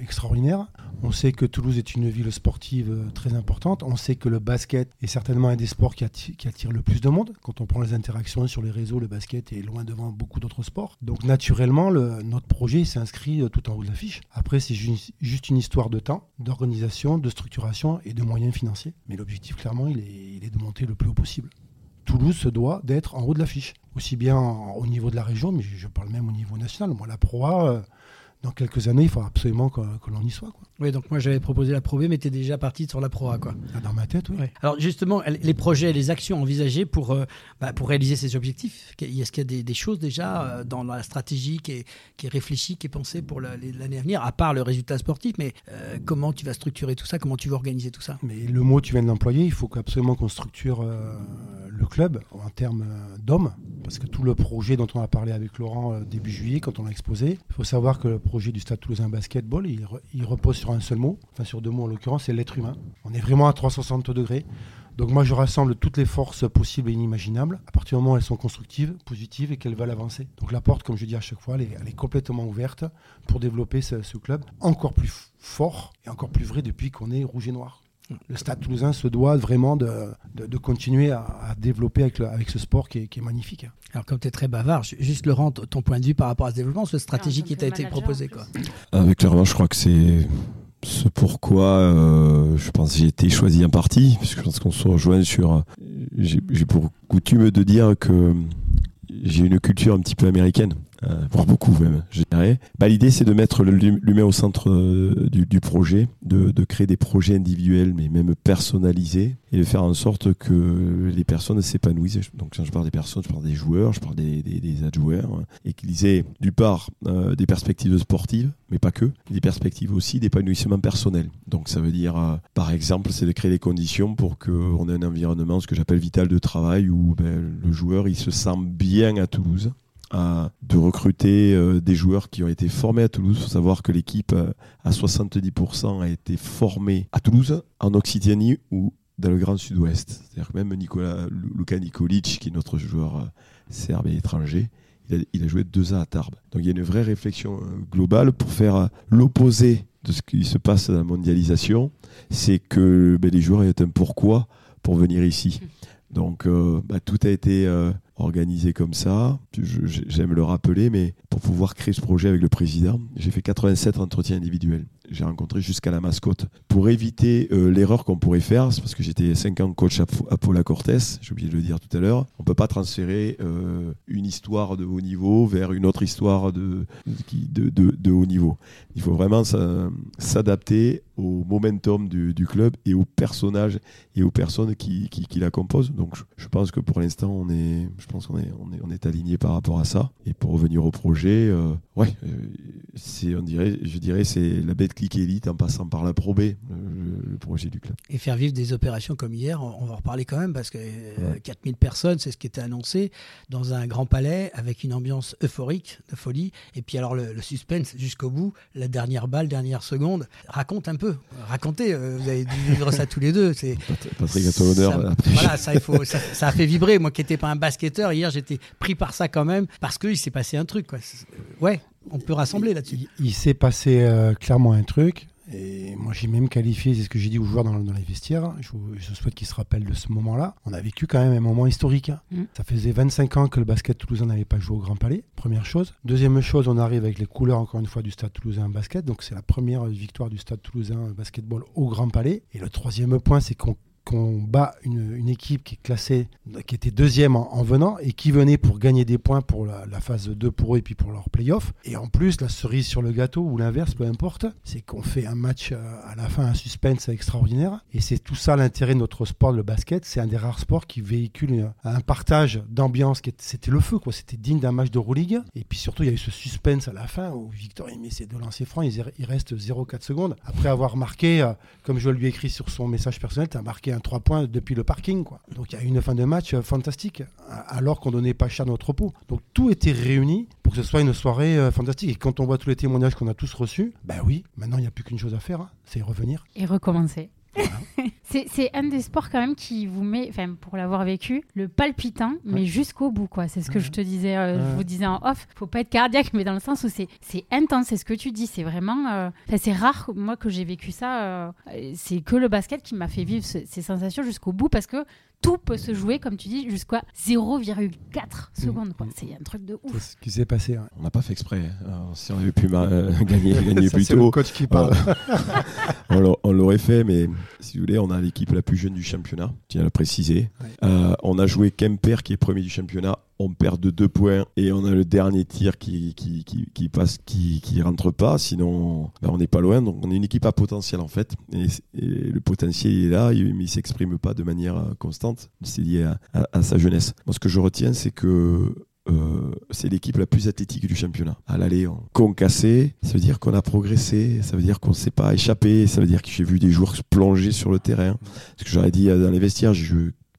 extraordinaire. On sait que Toulouse est une ville sportive très importante. On sait que le basket est certainement un des sports qui attire le plus de monde. Quand on prend les interactions sur les réseaux, le basket est loin devant beaucoup d'autres sports. Donc naturellement, notre projet s'inscrit tout en haut de l'affiche. Après, c'est juste une histoire de temps, d'organisation, de structuration et de moyens financiers. Mais l'objectif, clairement, il est de monter le plus haut possible. Toulouse se doit d'être en haut de l'affiche, aussi bien au niveau de la région, mais je parle même au niveau national. Moi, la Pro A... dans quelques années, il faut absolument que l'on y soit, quoi. Oui, donc moi j'avais proposé la Pro B, mais t'es déjà parti sur la Pro A, quoi. Ah, dans ma tête, oui. Ouais. Alors justement, les projets, les actions envisagées pour réaliser ces objectifs, est-ce qu'il y a des choses déjà dans la stratégie qui est réfléchie, qui est pensée pour l'année à venir, à part le résultat sportif, mais comment tu vas structurer tout ça, comment tu vas organiser tout ça ? Mais le mot tu viens de l'employer, il faut absolument qu'on structure le club en termes d'hommes, parce que tout le projet dont on a parlé avec Laurent début juillet, quand on l'a exposé, il faut savoir que le projet du Stade Toulousain Basketball, il repose sur un seul mot, enfin sur deux mots en l'occurrence, c'est l'être humain. On est vraiment à 360 degrés. Donc moi, je rassemble toutes les forces possibles et inimaginables. À partir du moment où elles sont constructives, positives et qu'elles veulent avancer. Donc la porte, comme je dis à chaque fois, elle est complètement ouverte pour développer ce club encore plus fort et encore plus vrai depuis qu'on est rouge et noir. Le Stade Toulousain se doit vraiment de continuer à développer avec ce sport qui est magnifique. Alors comme tu es très bavard, juste Laurent, ton point de vue par rapport à ce développement, cette stratégie qui t'a été proposée, quoi. Clairement, je crois que c'est ce pourquoi je pense que j'ai été choisi en partie, puisque je pense qu'on se rejoint sur... J'ai pour coutume de dire que j'ai une culture un petit peu américaine, voire beaucoup même, je dirais. L'idée, c'est de mettre l'humain au centre du projet, de créer des projets individuels, mais même personnalisés, et de faire en sorte que les personnes s'épanouissent. Donc, quand je parle des personnes, je parle des joueurs, je parle des adjoueurs, et qu'ils aient, du part, des perspectives sportives, mais pas que, des perspectives aussi d'épanouissement personnel. Donc, ça veut dire, par exemple, c'est de créer les conditions pour qu'on ait un environnement, ce que j'appelle vital de travail, où le joueur, il se sent bien à Toulouse. de recruter des joueurs qui ont été formés à Toulouse. Il faut savoir que l'équipe à 70% a été formée à Toulouse, en Occitanie ou dans le Grand Sud-Ouest. C'est-à-dire que même Luka Nikolic, qui est notre joueur serbe et étranger, il a joué 2 ans à Tarbes. Donc il y a une vraie réflexion globale pour faire l'opposé de ce qui se passe dans la mondialisation, c'est que les joueurs aient un pourquoi pour venir ici. Donc tout a été organisé comme ça. J'aime le rappeler, mais pour pouvoir créer ce projet avec le président, j'ai fait 87 entretiens individuels. J'ai rencontré jusqu'à la mascotte. Pour éviter l'erreur qu'on pourrait faire, c'est parce que j'étais 5 ans coach à Paula Cortès, j'ai oublié de le dire tout à l'heure, on ne peut pas transférer une histoire de haut niveau vers une autre histoire de haut niveau. Il faut vraiment s'adapter au momentum du club et aux personnages et aux personnes qui la composent. Donc je pense que pour l'instant, on est aligné par rapport à ça. Et pour revenir au projet, c'est la bête clique élite en passant par la Pro B, le projet du club. Et faire vivre des opérations comme hier, on va en reparler quand même, parce que 4000 personnes, c'est ce qui était annoncé, dans un grand palais, avec une ambiance euphorique, de folie. Et puis alors le suspense jusqu'au bout, la dernière balle, dernière seconde, raconte un peu. Racontez, vous avez dû vivre ça tous les deux. C'est, Patrick, à toi l'honneur. Voilà, ça a fait vibrer. Moi qui n'étais pas un basketteur, hier j'étais pris par ça quand même, parce qu'il s'est passé un truc, quoi. Ouais. On peut rassembler là-dessus. Il s'est passé clairement un truc, et moi j'ai même qualifié, c'est ce que j'ai dit aux joueurs dans les vestiaires, je souhaite qu'ils se rappellent de ce moment-là. On a vécu quand même un moment historique. Ça faisait 25 ans que le basket toulousain n'avait pas joué au Grand Palais, première chose. Deuxième chose, on arrive avec les couleurs encore une fois du Stade Toulousain Basket, donc c'est la première victoire du Stade Toulousain Basketball au Grand Palais. Et le troisième point, c'est qu'on bat une équipe qui est classée, qui était deuxième en venant et qui venait pour gagner des points pour la phase 2 pour eux et puis pour leur play-off. Et en plus, la cerise sur le gâteau ou l'inverse, peu importe, c'est qu'on fait un match à la fin, un suspense extraordinaire. Et c'est tout ça l'intérêt de notre sport, le basket. C'est un des rares sports qui véhicule un partage d'ambiance. C'était le feu, quoi. C'était digne d'un match de Euroleague. Et puis surtout, il y a eu ce suspense à la fin où Victor met ses 2 lancers francs. Il reste 0,4 secondes. Après avoir marqué, comme je lui ai écrit sur son message personnel, tu as marqué 3 points depuis le parking, quoi. Donc il y a eu une fin de match fantastique, alors qu'on donnait pas cher notre repos. Donc tout était réuni pour que ce soit une soirée fantastique. Et quand on voit tous les témoignages qu'on a tous reçus, oui, maintenant il n'y a plus qu'une chose à faire, hein, c'est revenir. Et recommencer. Voilà. C'est un des sports quand même qui vous met, pour l'avoir vécu, le palpitant, mais jusqu'au bout, quoi. C'est ce que je te disais, je vous disais en off. Faut pas être cardiaque, mais dans le sens où c'est intense. C'est ce que tu dis. C'est vraiment, c'est rare moi que j'ai vécu ça. C'est que le basket qui m'a fait vivre ces sensations jusqu'au bout, parce que tout peut se jouer, comme tu dis, jusqu'à 0,4 secondes. Quoi. C'est un truc de ouf. C'est ce qui s'est passé. Hein. On n'a pas fait exprès. Alors, si on avait pu gagner plus tôt. C'est le coach qui parle. On l'aurait fait, mais si vous voulez, on a l'équipe la plus jeune du championnat, je tiens à le préciser. Ouais. On a joué Quimper, qui est premier du championnat. On perd de 2 points et on a le dernier tir qui passe, qui rentre pas. Sinon, on n'est pas loin. Donc, on est une équipe à potentiel, en fait. Et le potentiel, il est là, mais il s'exprime pas de manière constante. C'est lié à sa jeunesse. Moi, ce que je retiens, c'est que c'est l'équipe la plus athlétique du championnat. À l'aller, on concassait, ça veut dire qu'on a progressé, ça veut dire qu'on ne s'est pas échappé, ça veut dire que j'ai vu des joueurs se plonger sur le terrain. Ce que j'aurais dit dans les vestiaires,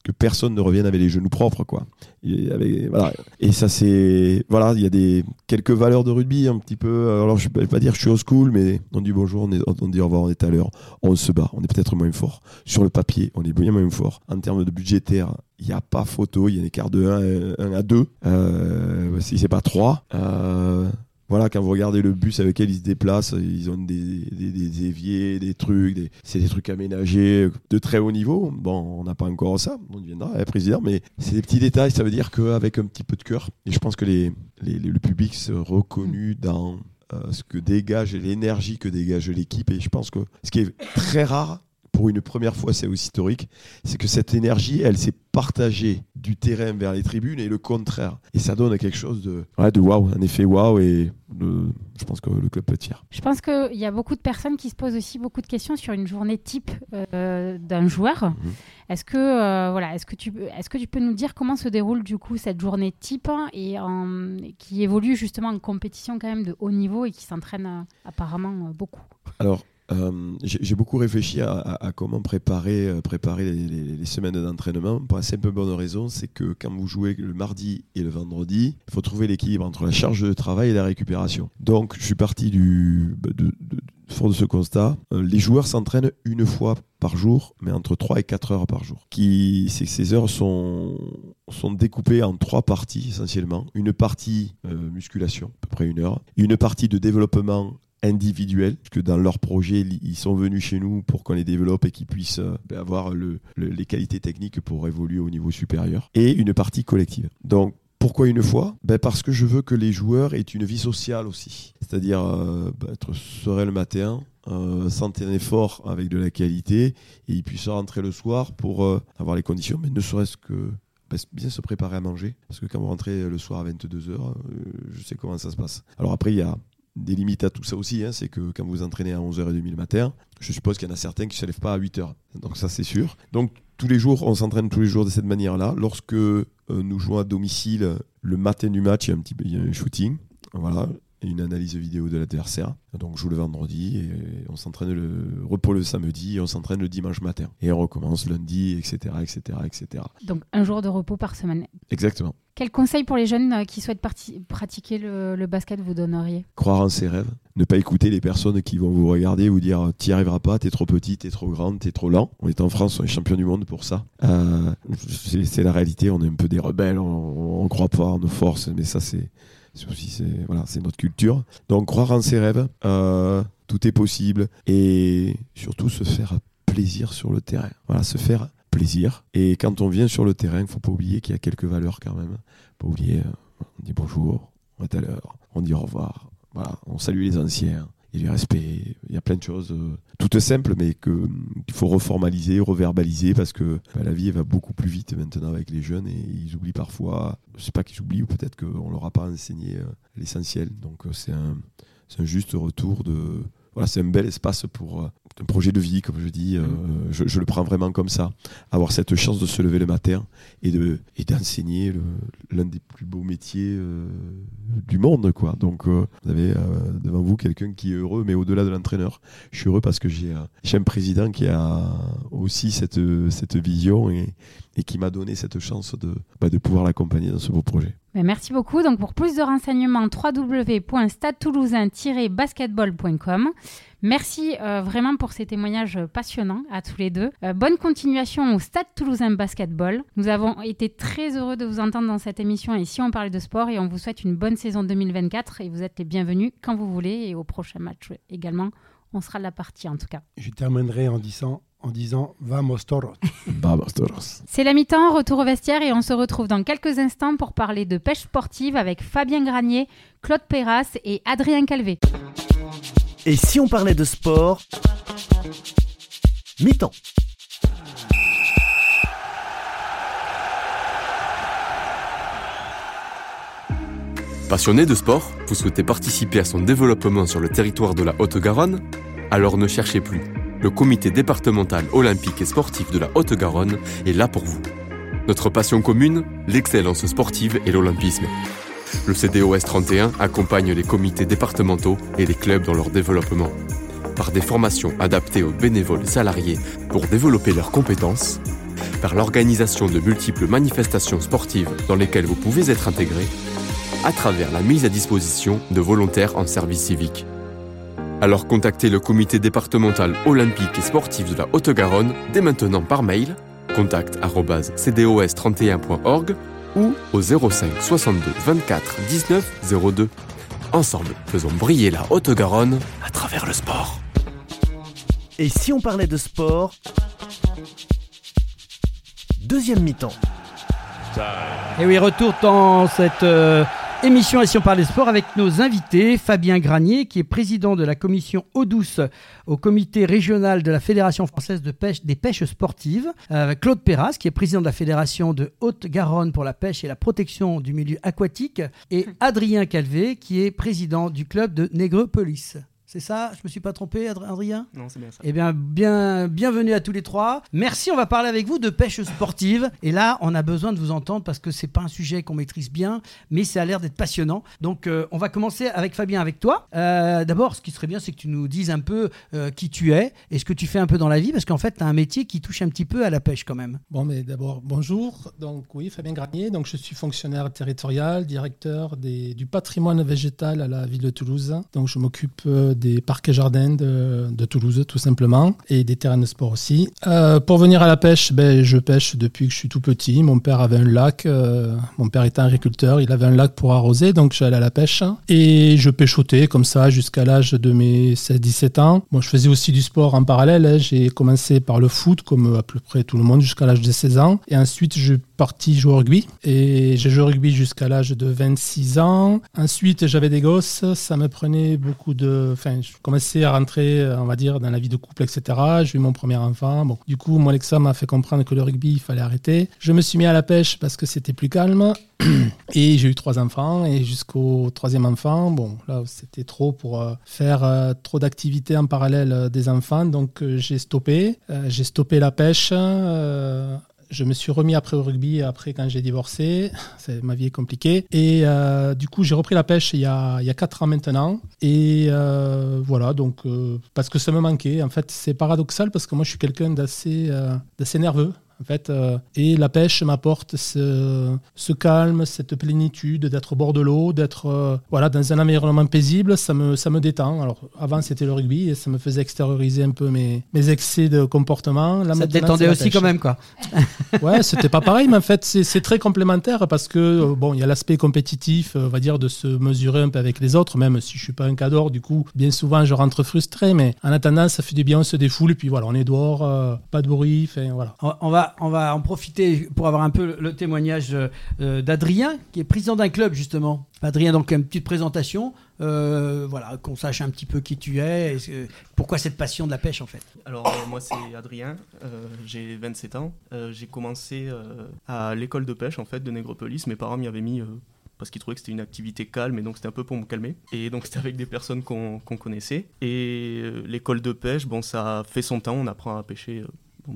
que personne ne revienne avec les genoux propres, quoi. Et ça, c'est... Voilà, il y a quelques valeurs de rugby, un petit peu... Alors, je ne vais pas dire je suis au school, mais on dit bonjour, on dit au revoir, on est à l'heure, on se bat, on est peut-être moins fort. Sur le papier, on est bien moins fort. En termes de budgétaire, il n'y a pas photo, il y a un écart de 1 à 2, si ce n'est pas 3... Voilà, quand vous regardez le bus avec lequel ils se déplacent, ils ont des éviers, des trucs, c'est des trucs aménagés de très haut niveau. Bon, on n'a pas encore ça, on deviendra président, mais c'est des petits détails, ça veut dire qu'avec un petit peu de cœur, et je pense que le public se reconnu dans ce que dégage, l'énergie que dégage l'équipe, et je pense que ce qui est très rare, pour une première fois, c'est aussi historique, c'est que cette énergie, elle s'est partagée du terrain vers les tribunes et le contraire. Et ça donne quelque chose de waouh, un effet waouh, et je pense que le club peut tirer. Je pense qu'il y a beaucoup de personnes qui se posent aussi beaucoup de questions sur une journée type d'un joueur. Est-ce que tu peux nous dire comment se déroule du coup cette journée type et qui évolue justement en compétition quand même de haut niveau et qui s'entraîne apparemment beaucoup ? Alors, J'ai beaucoup réfléchi à comment préparer les semaines d'entraînement pour la simple bonne raison, c'est que quand vous jouez le mardi et le vendredi, il faut trouver l'équilibre entre la charge de travail et la récupération. Donc je suis parti fort de ce constat. Les joueurs s'entraînent une fois par jour, mais entre 3 et 4 heures par jour. Ces heures sont découpées en 3 parties essentiellement. Une partie musculation, à peu près 1 heure. Une partie de développement individuels, puisque dans leur projet, ils sont venus chez nous pour qu'on les développe et qu'ils puissent avoir les qualités techniques pour évoluer au niveau supérieur, et une partie collective. Donc, pourquoi une fois ? Parce que je veux que les joueurs aient une vie sociale aussi, c'est-à-dire être serein le matin, s'entraîner fort avec de la qualité, et ils puissent rentrer le soir pour avoir les conditions, mais ne serait-ce que bien se préparer à manger, parce que quand vous rentrez le soir à 22h, je sais comment ça se passe. Alors après, il y a des limites à tout ça aussi, c'est que quand vous entraînez à 11h30 le matin, je suppose qu'il y en a certains qui ne se lèvent pas à 8h, donc ça c'est sûr. Donc on s'entraîne tous les jours de cette manière-là. Lorsque nous jouons à domicile, le matin du match, il y a un shooting, voilà, et une analyse vidéo de l'adversaire. Donc on joue le vendredi, et on s'entraîne le repos le samedi, et on s'entraîne le dimanche matin. Et on recommence lundi, etc., etc., etc. Donc un jour de repos par semaine. Exactement. Quel conseil pour les jeunes qui souhaitent pratiquer le basket vous donneriez ? Croire en ses rêves, ne pas écouter les personnes qui vont vous regarder et vous dire « t'y arriveras pas, t'es trop petit, t'es trop grande, t'es trop lent ». On est en France, on est champion du monde pour ça. C'est la réalité, on est un peu des rebelles, on ne croit pas en nos forces, mais ça c'est notre culture. Donc croire en ses rêves, tout est possible, et surtout se faire plaisir sur le terrain. Voilà, se faire plaisir. Et quand on vient sur le terrain, il ne faut pas oublier qu'il y a quelques valeurs quand même. Pas oublier, on dit bonjour, on est à l'heure, on dit au revoir, voilà, on salue les anciens, il y a du respect, il y a plein de choses toutes simples, mais qu'il faut reformaliser, reverbaliser, parce que la vie elle va beaucoup plus vite maintenant avec les jeunes, et ils oublient parfois, je ne sais pas qu'ils oublient, ou peut-être qu'on ne leur a pas enseigné l'essentiel. Donc c'est un juste retour de... Voilà, c'est un bel espace pour un projet de vie, comme je dis. Je le prends vraiment comme ça. Avoir cette chance de se lever le matin et d'enseigner l'un des plus beaux métiers du monde, quoi. Donc, vous avez devant vous quelqu'un qui est heureux, mais au-delà de l'entraîneur. Je suis heureux parce que j'ai un président qui a aussi cette vision et qui m'a donné cette chance de pouvoir l'accompagner dans ce beau projet. Merci beaucoup. Donc pour plus de renseignements, www.stadetoulousain-basketball.com. Merci vraiment pour ces témoignages passionnants à tous les deux. Bonne continuation au Stade Toulousain Basketball. Nous avons été très heureux de vous entendre dans cette émission Ici on parle de sport, et on vous souhaite une bonne saison 2024, et vous êtes les bienvenus quand vous voulez, et au prochain match également. On sera de la partie en tout cas. Je terminerai en disant « Vamos toros ». C'est la mi-temps, retour au vestiaire, et on se retrouve dans quelques instants pour parler de pêche sportive avec Fabien Granier, Claude Peyras et Adrien Calvet. Et si on parlait de sport ? Mi-temps. Passionné de sport, vous souhaitez participer à son développement sur le territoire de la Haute-Garonne ? Alors ne cherchez plus. Le comité départemental olympique et sportif de la Haute-Garonne est là pour vous. Notre passion commune, l'excellence sportive et l'olympisme. Le CDOS 31 accompagne les comités départementaux et les clubs dans leur développement. Par des formations adaptées aux bénévoles salariés pour développer leurs compétences, par l'organisation de multiples manifestations sportives dans lesquelles vous pouvez être intégré, à travers la mise à disposition de volontaires en service civique. Alors contactez le comité départemental olympique et sportif de la Haute-Garonne dès maintenant par mail contact@cdos31.org ou au 05 62 24 19 02. Ensemble, faisons briller la Haute-Garonne à travers le sport. Et si on parlait de sport ? Deuxième mi-temps. Et oui, retour dans cette... Émission Ici on parle des sports avec nos invités, Fabien Granier qui est président de la commission eau douce au comité régional de la Fédération française de pêche, des pêches sportives, Claude Peyras qui est président de la Fédération de Haute-Garonne pour la pêche et la protection du milieu aquatique, et Adrien Calvet qui est président du club de Nègrepelisse. C'est ça ? Je me suis pas trompé, Adrien ? Non, c'est bien ça. Eh bien, bienvenue à tous les trois. Merci, on va parler avec vous de pêche sportive. Et là, on a besoin de vous entendre parce que c'est pas un sujet qu'on maîtrise bien, mais ça a l'air d'être passionnant. Donc, on va commencer avec Fabien, avec toi. D'abord, ce qui serait bien, c'est que tu nous dises un peu qui tu es et ce que tu fais un peu dans la vie, parce qu'en fait, tu as un métier qui touche un petit peu à la pêche quand même. Bon, mais d'abord, bonjour. Donc, oui, Fabien Granier. Donc, je suis fonctionnaire territorial, directeur du patrimoine végétal à la ville de Toulouse. Donc, je m'occupe des parcs et jardins de Toulouse, tout simplement, et des terrains de sport aussi. Pour venir à la pêche, je pêche depuis que je suis tout petit. Mon père avait un lac. Mon père était agriculteur. Il avait un lac pour arroser, donc j'allais à la pêche. Et je pêchotais comme ça jusqu'à l'âge de mes 16-17 ans. Moi, je faisais aussi du sport en parallèle. J'ai commencé par le foot, comme à peu près tout le monde, jusqu'à l'âge de 16 ans. Et ensuite, je suis parti jouer au rugby. Et j'ai joué au rugby jusqu'à l'âge de 26 ans. Ensuite, j'avais des gosses. Ça me prenait beaucoup de... je commençais à rentrer, on va dire, dans la vie de couple, etc. J'ai eu mon premier enfant. Bon, du coup, mon ex-femme m'a fait comprendre que le rugby, il fallait arrêter. Je me suis mis à la pêche parce que c'était plus calme. Et j'ai eu 3 enfants. Et jusqu'au 3e enfant, bon, là, c'était trop pour faire trop d'activités en parallèle des enfants. Donc, j'ai stoppé. J'ai stoppé la pêche. Je me suis remis après au rugby, après quand j'ai divorcé. Ma vie est compliquée. Et du coup, j'ai repris la pêche il y a 4 ans maintenant. Et voilà, donc, parce que ça me manquait. En fait, c'est paradoxal parce que moi, je suis quelqu'un d'assez nerveux. En fait, et la pêche m'apporte ce calme, cette plénitude d'être au bord de l'eau, d'être voilà, dans un environnement paisible, ça me détend. Alors, avant, c'était le rugby et ça me faisait extérioriser un peu mes excès de comportement. Là, ça te détendait aussi pêche. Quand même, quoi. Ouais, c'était pas pareil, mais en fait, c'est très complémentaire parce que, bon, il y a l'aspect compétitif, on va dire, de se mesurer un peu avec les autres, même si je suis pas un cador, du coup, bien souvent, je rentre frustré, mais en attendant, ça fait du bien, on se défoule, puis voilà, on est dehors, pas de bruit, enfin, voilà. On va en profiter pour avoir un peu le témoignage d'Adrien, qui est président d'un club, justement. Adrien, donc, une petite présentation, voilà, qu'on sache un petit peu qui tu es, pourquoi cette passion de la pêche, en fait. Alors, moi, c'est Adrien, j'ai 27 ans. J'ai commencé à l'école de pêche, en fait, de Nègrepelisse. Mes parents m'y avaient mis... parce qu'ils trouvaient que c'était une activité calme, et donc c'était un peu pour me calmer. Et donc c'était avec des personnes qu'on connaissait. Et l'école de pêche, bon, ça fait son temps, on apprend à pêcher... de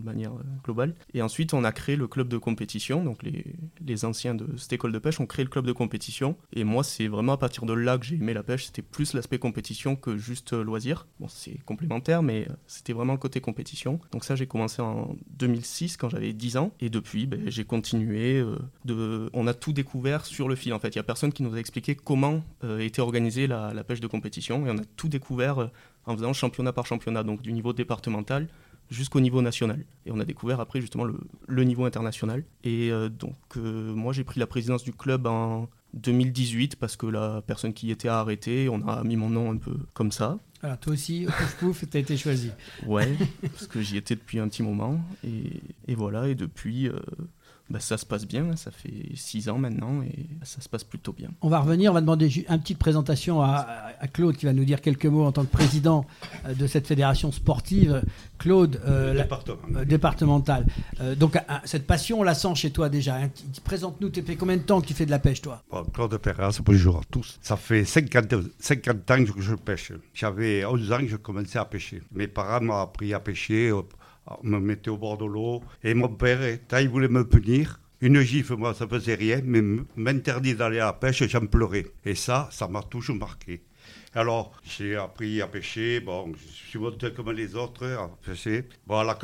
manière globale. Et ensuite, on a créé le club de compétition. Donc, les anciens de cette école de pêche ont créé le club de compétition. Et moi, c'est vraiment à partir de là que j'ai aimé la pêche. C'était plus l'aspect compétition que juste loisir. Bon, c'est complémentaire, mais c'était vraiment le côté compétition. Donc ça, j'ai commencé en 2006, quand j'avais 10 ans. Et depuis, j'ai continué. On a tout découvert sur le fil, en fait. Il n'y a personne qui nous a expliqué comment était organisée la pêche de compétition. Et on a tout découvert en faisant championnat par championnat, donc du niveau départemental jusqu'au niveau national. Et on a découvert après justement le niveau international. Et donc moi j'ai pris la présidence du club en 2018 parce que la personne qui y était a arrêté, on a mis mon nom un peu comme ça. Alors toi aussi, au pouf-pouf, t'as été choisi. Ouais, parce que j'y étais depuis un petit moment. Et voilà, et depuis... ça se passe bien, ça fait 6 ans maintenant et ça se passe plutôt bien. On va revenir, on va demander une petite présentation à Claude qui va nous dire quelques mots en tant que président de cette fédération sportive. Claude, départementale. Donc cette passion, on la sent chez toi déjà. Hein. Présente-nous, tu fais combien de temps que tu fais de la pêche toi ? Bon, Claude Peyras, bonjour à tous. Ça fait 50 ans que je pêche. J'avais 11 ans que je commençais à pêcher. Mes parents m'ont appris à pêcher... On me mettait au bord de l'eau. Et mon père, quand il voulait me punir, une gifle, moi, ça ne faisait rien, mais m'interdit d'aller à la pêche, j'en pleurais. Et ça m'a toujours marqué. Alors, j'ai appris à pêcher. Bon, je suis monté comme les autres à pêcher. Bon, la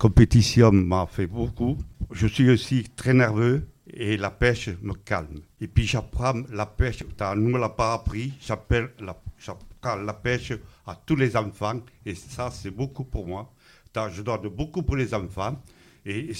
compétition m'a fait beaucoup. Je suis aussi très nerveux et la pêche me calme. Et puis, j'apprends la pêche. On ne me l'a pas appris. J'apprends la pêche à tous les enfants. Et ça, c'est beaucoup pour moi. Je donne beaucoup pour les enfants, et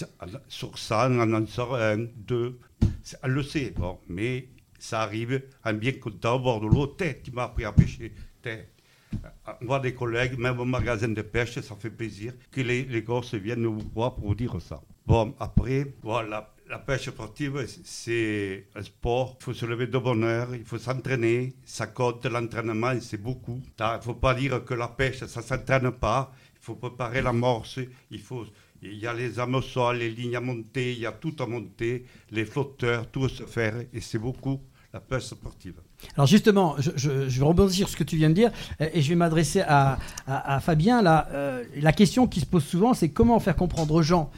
sur ça, on en sort 1, 2. On le sait, bon, mais ça arrive en bien content au bord de l'eau. Tu m'as appris à pêcher. On voit des collègues, même au magasin de pêche, ça fait plaisir que les gosses viennent nous voir pour vous dire ça. Bon, après, voilà. La pêche sportive, c'est un sport. Il faut se lever de bonne heure, il faut s'entraîner. Ça compte, l'entraînement, c'est beaucoup. Il ne faut pas dire que la pêche, ça ne s'entraîne pas. Il faut préparer l'amorce. Il y a les hameçons, les lignes à monter, il y a tout à monter, les flotteurs, tout à se faire. Et c'est beaucoup la pêche sportive. Alors justement, je vais rebondir sur ce que tu viens de dire et je vais m'adresser à Fabien. Là, la question qui se pose souvent, c'est comment faire comprendre aux gens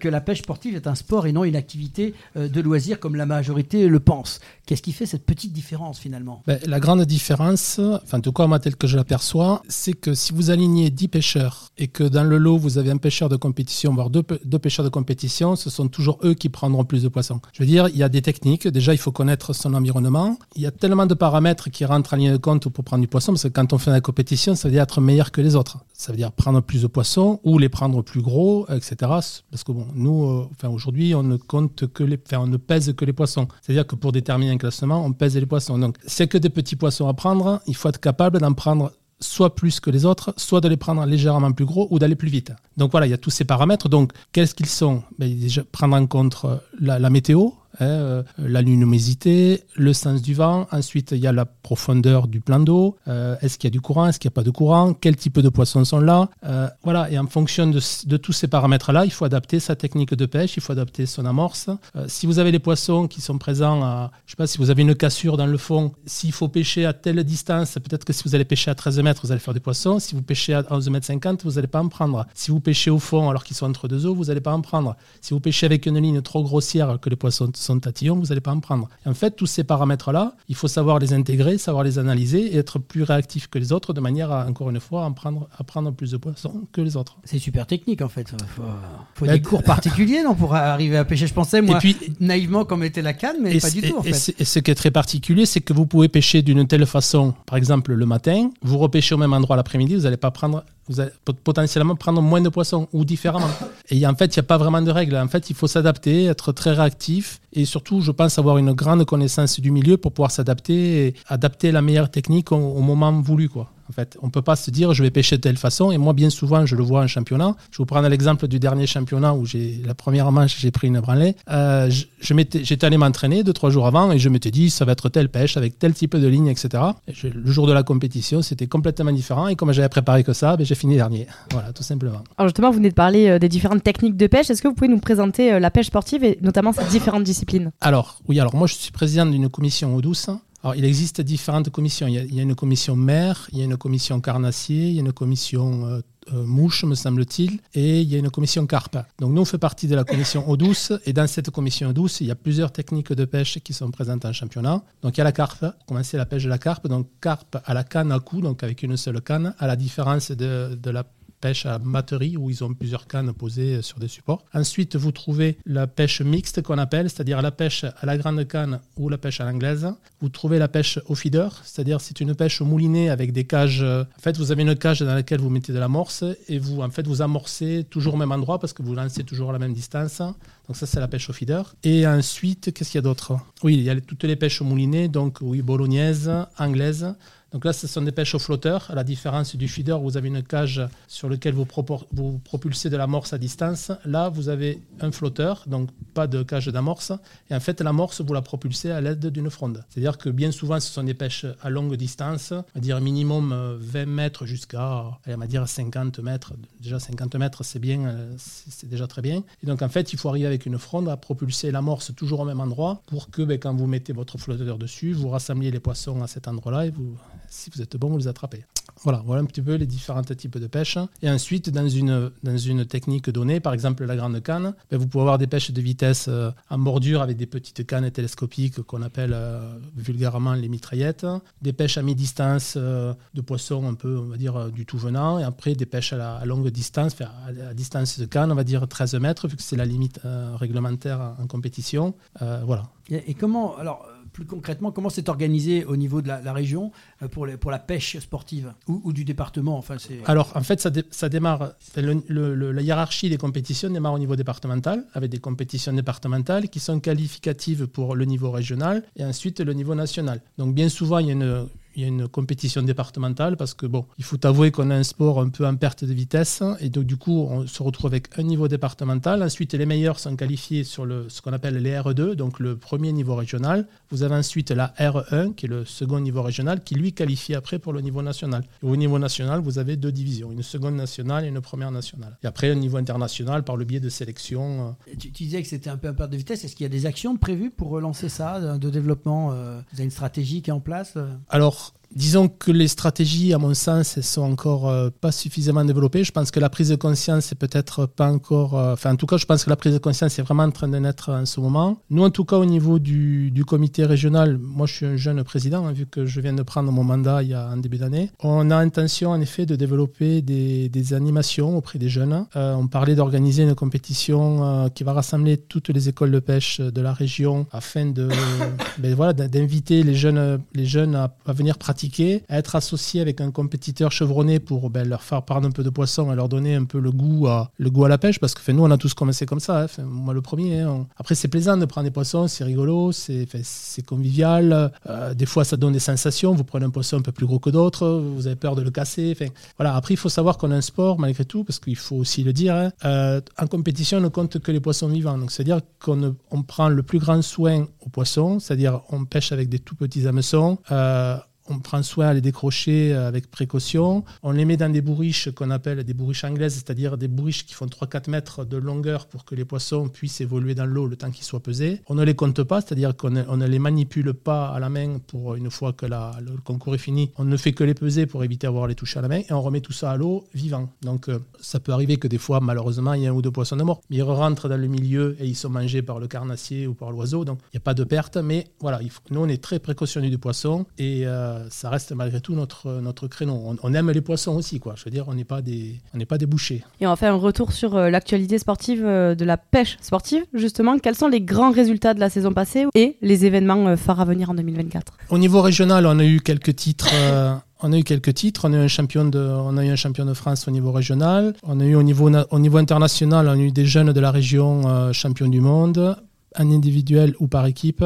que la pêche sportive est un sport et non une activité de loisir comme la majorité le pense. Qu'est-ce qui fait cette petite différence finalement ? La grande différence, enfin, en tout cas moi telle que je l'aperçois, c'est que si vous alignez 10 pêcheurs et que dans le lot vous avez un pêcheur de compétition, voire deux pêcheurs de compétition, ce sont toujours eux qui prendront plus de poissons. Je veux dire, il y a des techniques, déjà il faut connaître son environnement, il y a tellement de paramètres qui rentrent en ligne de compte pour prendre du poisson, parce que quand on fait la compétition, ça veut dire être meilleur que les autres. Ça veut dire prendre plus de poissons ou les prendre plus gros, etc. Parce que bon, nous, aujourd'hui, on ne compte que on ne pèse que les poissons. C'est-à-dire que pour déterminer un classement, on pèse les poissons. Donc, c'est que des petits poissons à prendre, il faut être capable d'en prendre soit plus que les autres, soit de les prendre légèrement plus gros ou d'aller plus vite. Donc voilà, il y a tous ces paramètres. Donc, qu'est-ce qu'ils sont ? Déjà, prendre en compte la météo, la luminosité, le sens du vent. Ensuite, il y a la profondeur du plan d'eau. Est-ce qu'il y a du courant ? Est-ce qu'il n'y a pas de courant ? Quel type de poissons sont là ? Voilà. Et en fonction de tous ces paramètres-là, il faut adapter sa technique de pêche, il faut adapter son amorce. Si vous avez les poissons qui sont présents à, je sais pas, si vous avez une cassure dans le fond, s'il faut pêcher à telle distance, peut-être que si vous allez pêcher à 13 mètres, vous allez faire des poissons. Si vous pêchez à 11 mètres 50, vous n'allez pas en prendre. Si vous pêchez au fond alors qu'ils sont entre deux eaux, vous n'allez pas en prendre. Si vous pêchez avec une ligne trop grossière que les poissons sont tatillons, vous n'allez pas en prendre. En fait, tous ces paramètres-là, il faut savoir les intégrer, savoir les analyser et être plus réactif que les autres de manière à, encore une fois, à prendre plus de poissons que les autres. C'est super technique, en fait. Il faut des cours particuliers non, pour arriver à pêcher. Je pensais, moi, et puis, naïvement, qu'on mettait la canne, mais pas du tout, en fait. Et ce qui est très particulier, c'est que vous pouvez pêcher d'une telle façon. Par exemple, le matin, vous repêchez au même endroit l'après-midi, vous n'allez pas prendre... Vous allez potentiellement prendre moins de poissons ou différemment. Et en fait, il n'y a pas vraiment de règles. En fait, il faut s'adapter, être très réactif et surtout, je pense, avoir une grande connaissance du milieu pour pouvoir s'adapter et adapter la meilleure technique au moment voulu, quoi. En fait, on ne peut pas se dire je vais pêcher de telle façon. Et moi, bien souvent, je le vois en championnat. Je vous prends l'exemple du dernier championnat où la première manche, j'ai pris une branlée. J'étais allé m'entraîner 2-3 jours avant et je m'étais dit ça va être telle pêche avec tel type de ligne, etc. Et le jour de la compétition, c'était complètement différent. Et comme j'avais préparé que ça, j'ai fini dernier. Voilà, tout simplement. Alors justement, vous venez de parler des différentes techniques de pêche. Est-ce que vous pouvez nous présenter la pêche sportive et notamment ses différentes disciplines ? Alors moi, je suis président d'une commission eau douce. Alors, il existe différentes commissions. Il y a une commission mer, il y a une commission carnassier, il y a une commission mouche, me semble-t-il, et il y a une commission carpe. Donc nous, on fait partie de la commission eau douce, et dans cette commission eau douce, il y a plusieurs techniques de pêche qui sont présentes en championnat. Donc il y a la carpe, commencer la pêche de la carpe, donc carpe à la canne à coup, donc avec une seule canne, à la différence de la pêche à batterie où ils ont plusieurs cannes posées sur des supports. Ensuite, vous trouvez la pêche mixte qu'on appelle, c'est-à-dire la pêche à la grande canne ou la pêche à l'anglaise. Vous trouvez la pêche au feeder, c'est-à-dire c'est une pêche moulinée avec des cages. En fait, vous avez une cage dans laquelle vous mettez de l'amorce et vous, en fait, vous amorcez toujours au même endroit parce que vous lancez toujours à la même distance. Donc ça, c'est la pêche au feeder. Et ensuite, qu'est-ce qu'il y a d'autre ? Oui, il y a toutes les pêches moulinées, donc oui, bolognaise, anglaise. Donc là, ce sont des pêches au flotteur. À la différence du feeder, vous avez une cage sur laquelle vous propulsez de l'amorce à distance. Là, vous avez un flotteur, donc pas de cage d'amorce. Et en fait, l'amorce, vous la propulsez à l'aide d'une fronde. C'est-à-dire que bien souvent, ce sont des pêches à longue distance, on va dire minimum 20 mètres jusqu'à 50 mètres. Déjà, 50 mètres, c'est bien, c'est déjà très bien. Et donc, en fait, il faut arriver avec une fronde à propulser l'amorce toujours au même endroit pour que quand vous mettez votre flotteur dessus, vous rassembliez les poissons à cet endroit-là et si vous êtes bon, vous les attrapez. Voilà un petit peu les différents types de pêche. Et ensuite, dans une technique donnée, par exemple la grande canne, vous pouvez avoir des pêches de vitesse en bordure avec des petites cannes télescopiques qu'on appelle vulgairement les mitraillettes, des pêches à mi-distance de poissons un peu, on va dire, du tout venant, et après des pêches à longue distance, à distance de canne, on va dire 13 mètres, vu que c'est la limite réglementaire en compétition. Voilà. Et comment... alors plus concrètement, comment c'est organisé au niveau de la région pour la pêche sportive ou du département enfin, c'est... Alors, en fait, ça démarre... La hiérarchie des compétitions démarre au niveau départemental, avec des compétitions départementales qui sont qualificatives pour le niveau régional et ensuite le niveau national. Donc, bien souvent, il y a une il y a une compétition départementale parce que bon, il faut avouer qu'on a un sport un peu en perte de vitesse et donc du coup on se retrouve avec un niveau départemental. Ensuite les meilleurs sont qualifiés sur ce qu'on appelle les R2, donc le premier niveau régional. Vous avez ensuite la R1 qui est le second niveau régional qui lui qualifie après pour le niveau national. Et au niveau national vous avez deux divisions, une seconde nationale et une première nationale. Et après au niveau international par le biais de sélections. Tu disais que c'était un peu en perte de vitesse, est-ce qu'il y a des actions prévues pour relancer ça de développement? Vous avez une stratégie qui est en place? Alors, disons que les stratégies, à mon sens, ne sont encore pas suffisamment développées. Je pense que la prise de conscience n'est peut-être pas encore... en tout cas, je pense que la prise de conscience est vraiment en train de naître en ce moment. Nous, en tout cas, au niveau du comité régional, moi, je suis un jeune président, vu que je viens de prendre mon mandat en début d'année. On a intention, en effet, de développer des animations auprès des jeunes. On parlait d'organiser une compétition qui va rassembler toutes les écoles de pêche de la région afin de, d'inviter les jeunes à venir pratiquer, à être associé avec un compétiteur chevronné pour leur faire perdre un peu de poisson et leur donner un peu le goût à la pêche, parce que nous on a tous commencé comme ça, moi le premier. Après c'est plaisant de prendre des poissons, c'est rigolo, c'est convivial, des fois ça donne des sensations, vous prenez un poisson un peu plus gros que d'autres, vous avez peur de le casser, après il faut savoir qu'on a un sport malgré tout, parce qu'il faut aussi le dire, en compétition on ne compte que les poissons vivants, donc c'est-à-dire qu'on prend le plus grand soin aux poissons, c'est-à-dire on pêche avec des tout petits hameçons, on prend soin à les décrocher avec précaution. On les met dans des bourriches qu'on appelle des bourriches anglaises, c'est-à-dire des bourriches qui font 3-4 mètres de longueur pour que les poissons puissent évoluer dans l'eau le temps qu'ils soient pesés. On ne les compte pas, c'est-à-dire qu'on ne les manipule pas à la main pour une fois que le concours est fini. On ne fait que les peser pour éviter d'avoir les toucher à la main et on remet tout ça à l'eau vivant. Donc ça peut arriver que des fois, malheureusement, il y a un ou deux poissons de mort. Ils rentrent dans le milieu et ils sont mangés par le carnassier ou par l'oiseau. Donc il n'y a pas de perte, mais voilà, nous on est très précautionnés du poisson et... ça reste malgré tout notre créneau. On aime les poissons aussi, quoi. Je veux dire, on n'est pas des bouchers. Et on va faire un retour sur l'actualité sportive de la pêche sportive, justement. Quels sont les grands résultats de la saison passée et les événements phares à venir en 2024 ? Au niveau régional, on a eu quelques titres... On a eu quelques titres, on a eu un champion de France au niveau régional. On a eu au niveau international, on a eu des jeunes de la région champions du monde. En individuel ou par équipe,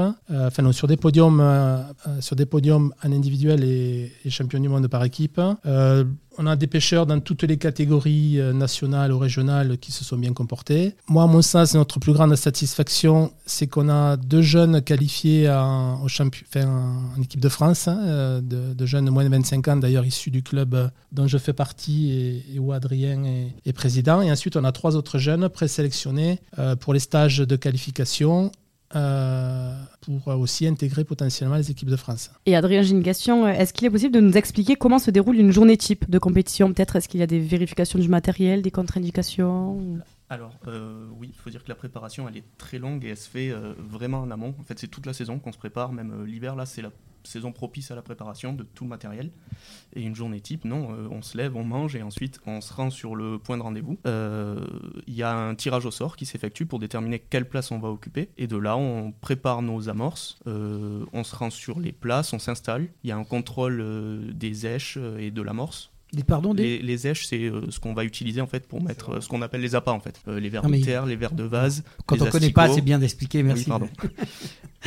sur des podiums en individuel et champion du monde par équipe. On a des pêcheurs dans toutes les catégories nationales ou régionales qui se sont bien comportés. Moi, à mon sens, notre plus grande satisfaction, c'est qu'on a deux jeunes qualifiés en équipe de France, deux jeunes de moins de 25 ans, d'ailleurs issus du club dont je fais partie et où Adrien est président. Et ensuite, on a trois autres jeunes présélectionnés pour les stages de qualification. Pour aussi intégrer potentiellement les équipes de France. Et Adrien, j'ai une question. Est-ce qu'il est possible de nous expliquer comment se déroule une journée type de compétition ? Peut-être, est-ce qu'il y a des vérifications du matériel, des contre-indications ? Alors oui, il faut dire que la préparation elle est très longue et elle se fait vraiment en amont. En fait, c'est toute la saison qu'on se prépare, même l'hiver là, c'est la saison propice à la préparation de tout le matériel. Et une journée type, non, on se lève, on mange et ensuite on se rend sur le point de rendez-vous. Il y a un tirage au sort qui s'effectue pour déterminer quelle place on va occuper. Et de là, on prépare nos amorces, on se rend sur les places, on s'installe. Il y a un contrôle des zèches et de l'amorce. Les zèches, c'est ce qu'on va utiliser en fait pour mettre ce qu'on appelle les appâts en fait, les vers de terre, les vers de vase. Quand on ne connaît pas, c'est bien d'expliquer. Merci. Oui, pardon.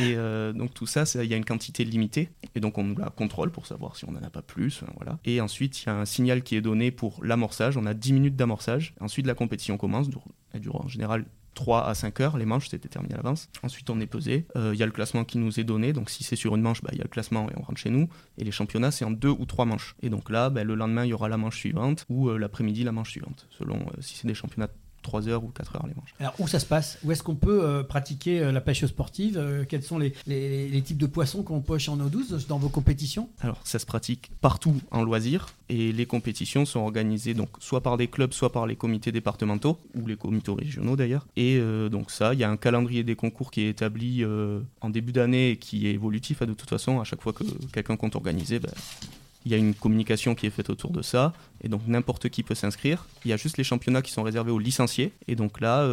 Et donc tout ça, il y a une quantité limitée et donc on la contrôle pour savoir si on n'en a pas plus, voilà. Et ensuite il y a un signal qui est donné pour l'amorçage, on a 10 minutes d'amorçage, ensuite la compétition commence, elle dure en général 3 à 5 heures, les manches c'est déterminé à l'avance, ensuite on est pesé, il y a le classement qui nous est donné, donc si c'est sur une manche, il y a le classement et on rentre chez nous, et les championnats c'est en 2 ou 3 manches, et donc là le lendemain il y aura la manche suivante ou l'après-midi la manche suivante, selon si c'est des championnats 3 heures ou 4 heures les manches. Alors où ça se passe ? Où est-ce qu'on peut pratiquer la pêche sportive ? Quels sont les types de poissons qu'on pêche en eau douce dans vos compétitions ? Alors ça se pratique partout en loisir et les compétitions sont organisées donc soit par des clubs, soit par les comités départementaux ou les comités régionaux d'ailleurs. Et donc ça, il y a un calendrier des concours qui est établi en début d'année et qui est évolutif. De toute façon, à chaque fois que quelqu'un compte organiser, il y a une communication qui est faite autour de ça, et donc n'importe qui peut s'inscrire. Il y a juste les championnats qui sont réservés aux licenciés. Et donc là,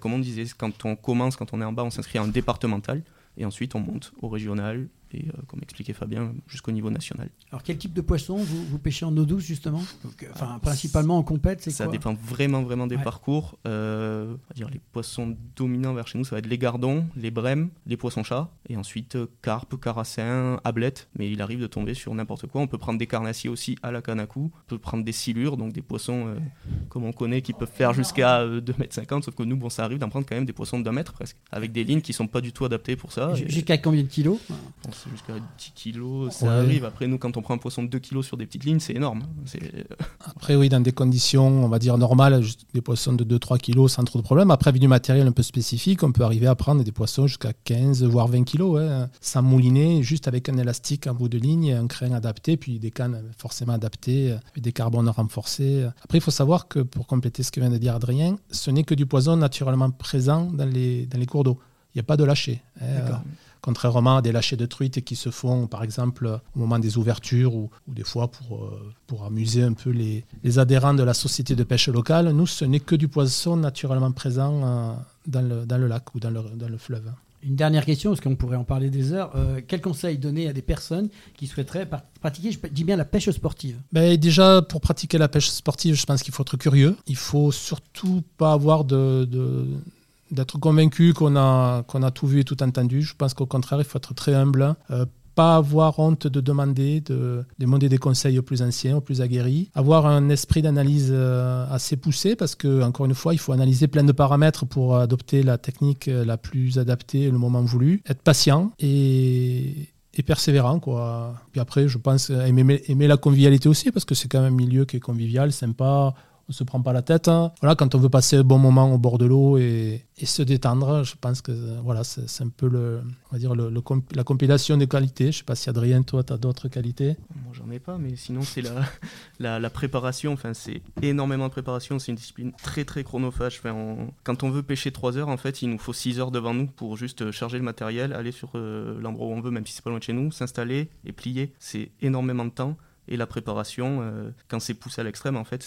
comme on disait, quand on est en bas, on s'inscrit en départemental, et ensuite on monte au régional, et comme expliquait Fabien, jusqu'au niveau national. Alors quel type de poisson vous pêchez en eau douce justement ? Enfin, principalement en compète, c'est ça quoi ? Ça dépend vraiment des parcours. Les poissons dominants vers chez nous, ça va être les gardons, les brèmes, les poissons-chats, et ensuite carpes, carassins, ablettes, mais il arrive de tomber sur n'importe quoi. On peut prendre des carnassiers aussi à la canne à coups, on peut prendre des silures, donc des poissons comme on connaît, qui peuvent faire jusqu'à 2,50 m, sauf que nous, bon, ça arrive d'en prendre quand même des poissons de 2 m presque, avec des lignes qui ne sont pas du tout adaptées pour ça. Jusqu'à combien de kilos ? On sait jusqu'à 10 kilos, ça arrive. Après, nous, quand on prend un poisson de 2 kilos sur des petites lignes, c'est énorme. Après, oui, dans des conditions, on va dire, normales, des poissons de 2-3 kilos sans trop de problème. Après, avec du matériel un peu spécifique, on peut arriver à prendre des poissons jusqu'à 15, voire 20 kilos, sans mouliner, juste avec un élastique en bout de ligne, un crin adapté, puis des cannes forcément adaptées, des carbones renforcés. Après, il faut savoir que, pour compléter ce que vient de dire Adrien, ce n'est que du poison naturellement présent dans les cours d'eau. Il n'y a pas de lâcher. Contrairement à des lâchers de truites qui se font, par exemple, au moment des ouvertures ou des fois pour amuser un peu les adhérents de la société de pêche locale, nous, ce n'est que du poisson naturellement présent dans le lac ou dans le fleuve. Une dernière question, parce qu'on pourrait en parler des heures. Quel conseil donner à des personnes qui souhaiteraient pratiquer, je dis bien, la pêche sportive ? Déjà, pour pratiquer la pêche sportive, je pense qu'il faut être curieux. Il ne faut surtout pas avoir d'être convaincu qu'on a tout vu et tout entendu. Je pense qu'au contraire, il faut être très humble, pas avoir honte de demander, des conseils aux plus anciens, aux plus aguerris, avoir un esprit d'analyse assez poussé, parce que, encore une fois, il faut analyser plein de paramètres pour adopter la technique la plus adaptée le moment voulu, être patient et persévérant, quoi. Puis après, je pense aimer la convivialité aussi, parce que c'est quand même un milieu qui est convivial, sympa. On ne se prend pas la tête. Voilà, quand on veut passer un bon moment au bord de l'eau et se détendre, je pense que c'est un peu la compilation des qualités. Je ne sais pas si Adrien, toi, tu as d'autres qualités. Moi, j'en ai pas, mais sinon, c'est la préparation. Enfin, c'est énormément de préparation. C'est une discipline très, très chronophage. Enfin, quand on veut pêcher 3 heures, en fait, il nous faut 6 heures devant nous pour juste charger le matériel, aller sur l'endroit où on veut, même si ce n'est pas loin de chez nous, s'installer et plier. C'est énormément de temps. Et la préparation, quand c'est poussé à l'extrême, en fait,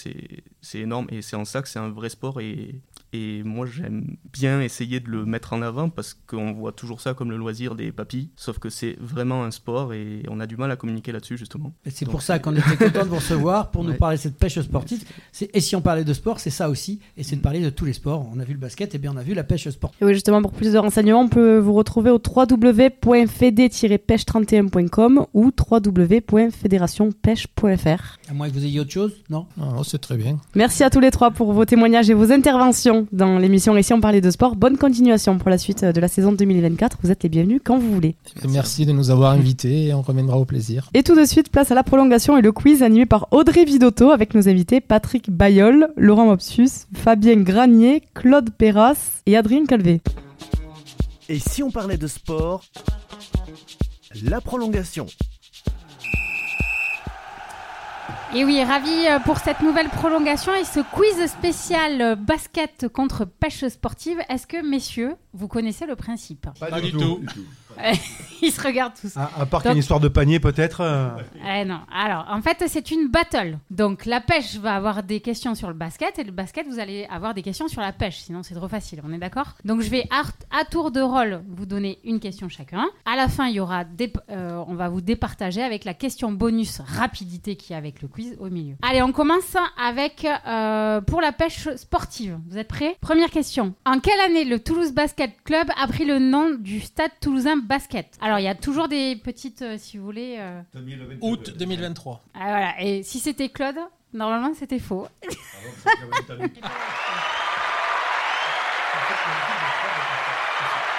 c'est énorme. Et c'est en ça que c'est un vrai sport. Et moi, j'aime bien essayer de le mettre en avant parce qu'on voit toujours ça comme le loisir des papilles. Sauf que c'est vraiment un sport et on a du mal à communiquer là-dessus, justement. Et c'est pour ça qu'on était content de vous recevoir pour nous parler de cette pêche sportive. Et si on parlait de sport, c'est ça aussi. Et c'est de parler de tous les sports. On a vu le basket et bien on a vu la pêche sportive. Et oui, justement, pour plus de renseignements, on peut vous retrouver au www.fed-pêche31.com ou www.fédération.com. À moins que vous ayez autre chose, non, c'est très bien. Merci à tous les trois pour vos témoignages et vos interventions dans l'émission. Ici, on parlait de sport. Bonne continuation pour la suite de la saison 2024. Vous êtes les bienvenus quand vous voulez. Merci de nous avoir invités et on reviendra au plaisir. Et tout de suite, place à la prolongation et le quiz animé par Audrey Vidotto avec nos invités Patrick Bayol, Laurent Mopsus, Fabien Granier, Claude Peyras et Adrien Calvet. Et si on parlait de sport, la prolongation. Et oui, ravi pour cette nouvelle prolongation et ce quiz spécial basket contre pêche sportive. Est-ce que, messieurs, vous connaissez le principe ? Pas du tout. Ils se regardent tous. À part qu'il y a une histoire de panier, peut-être Non. Alors, en fait, c'est une battle. Donc, la pêche va avoir des questions sur le basket et le basket, vous allez avoir des questions sur la pêche. Sinon, c'est trop facile, on est d'accord ? Donc, je vais à tour de rôle vous donner une question chacun. À la fin, il y aura on va vous départager avec la question bonus rapidité qui est avec le quiz. Au milieu. Allez, on commence avec pour la pêche sportive. Vous êtes prêts ? Première question. En quelle année le Toulouse Basket Club a pris le nom du Stade Toulousain Basket ? Alors, il y a toujours des petites, si vous voulez... Août 2023. Ah, voilà. Et si c'était Claude, normalement, c'était faux.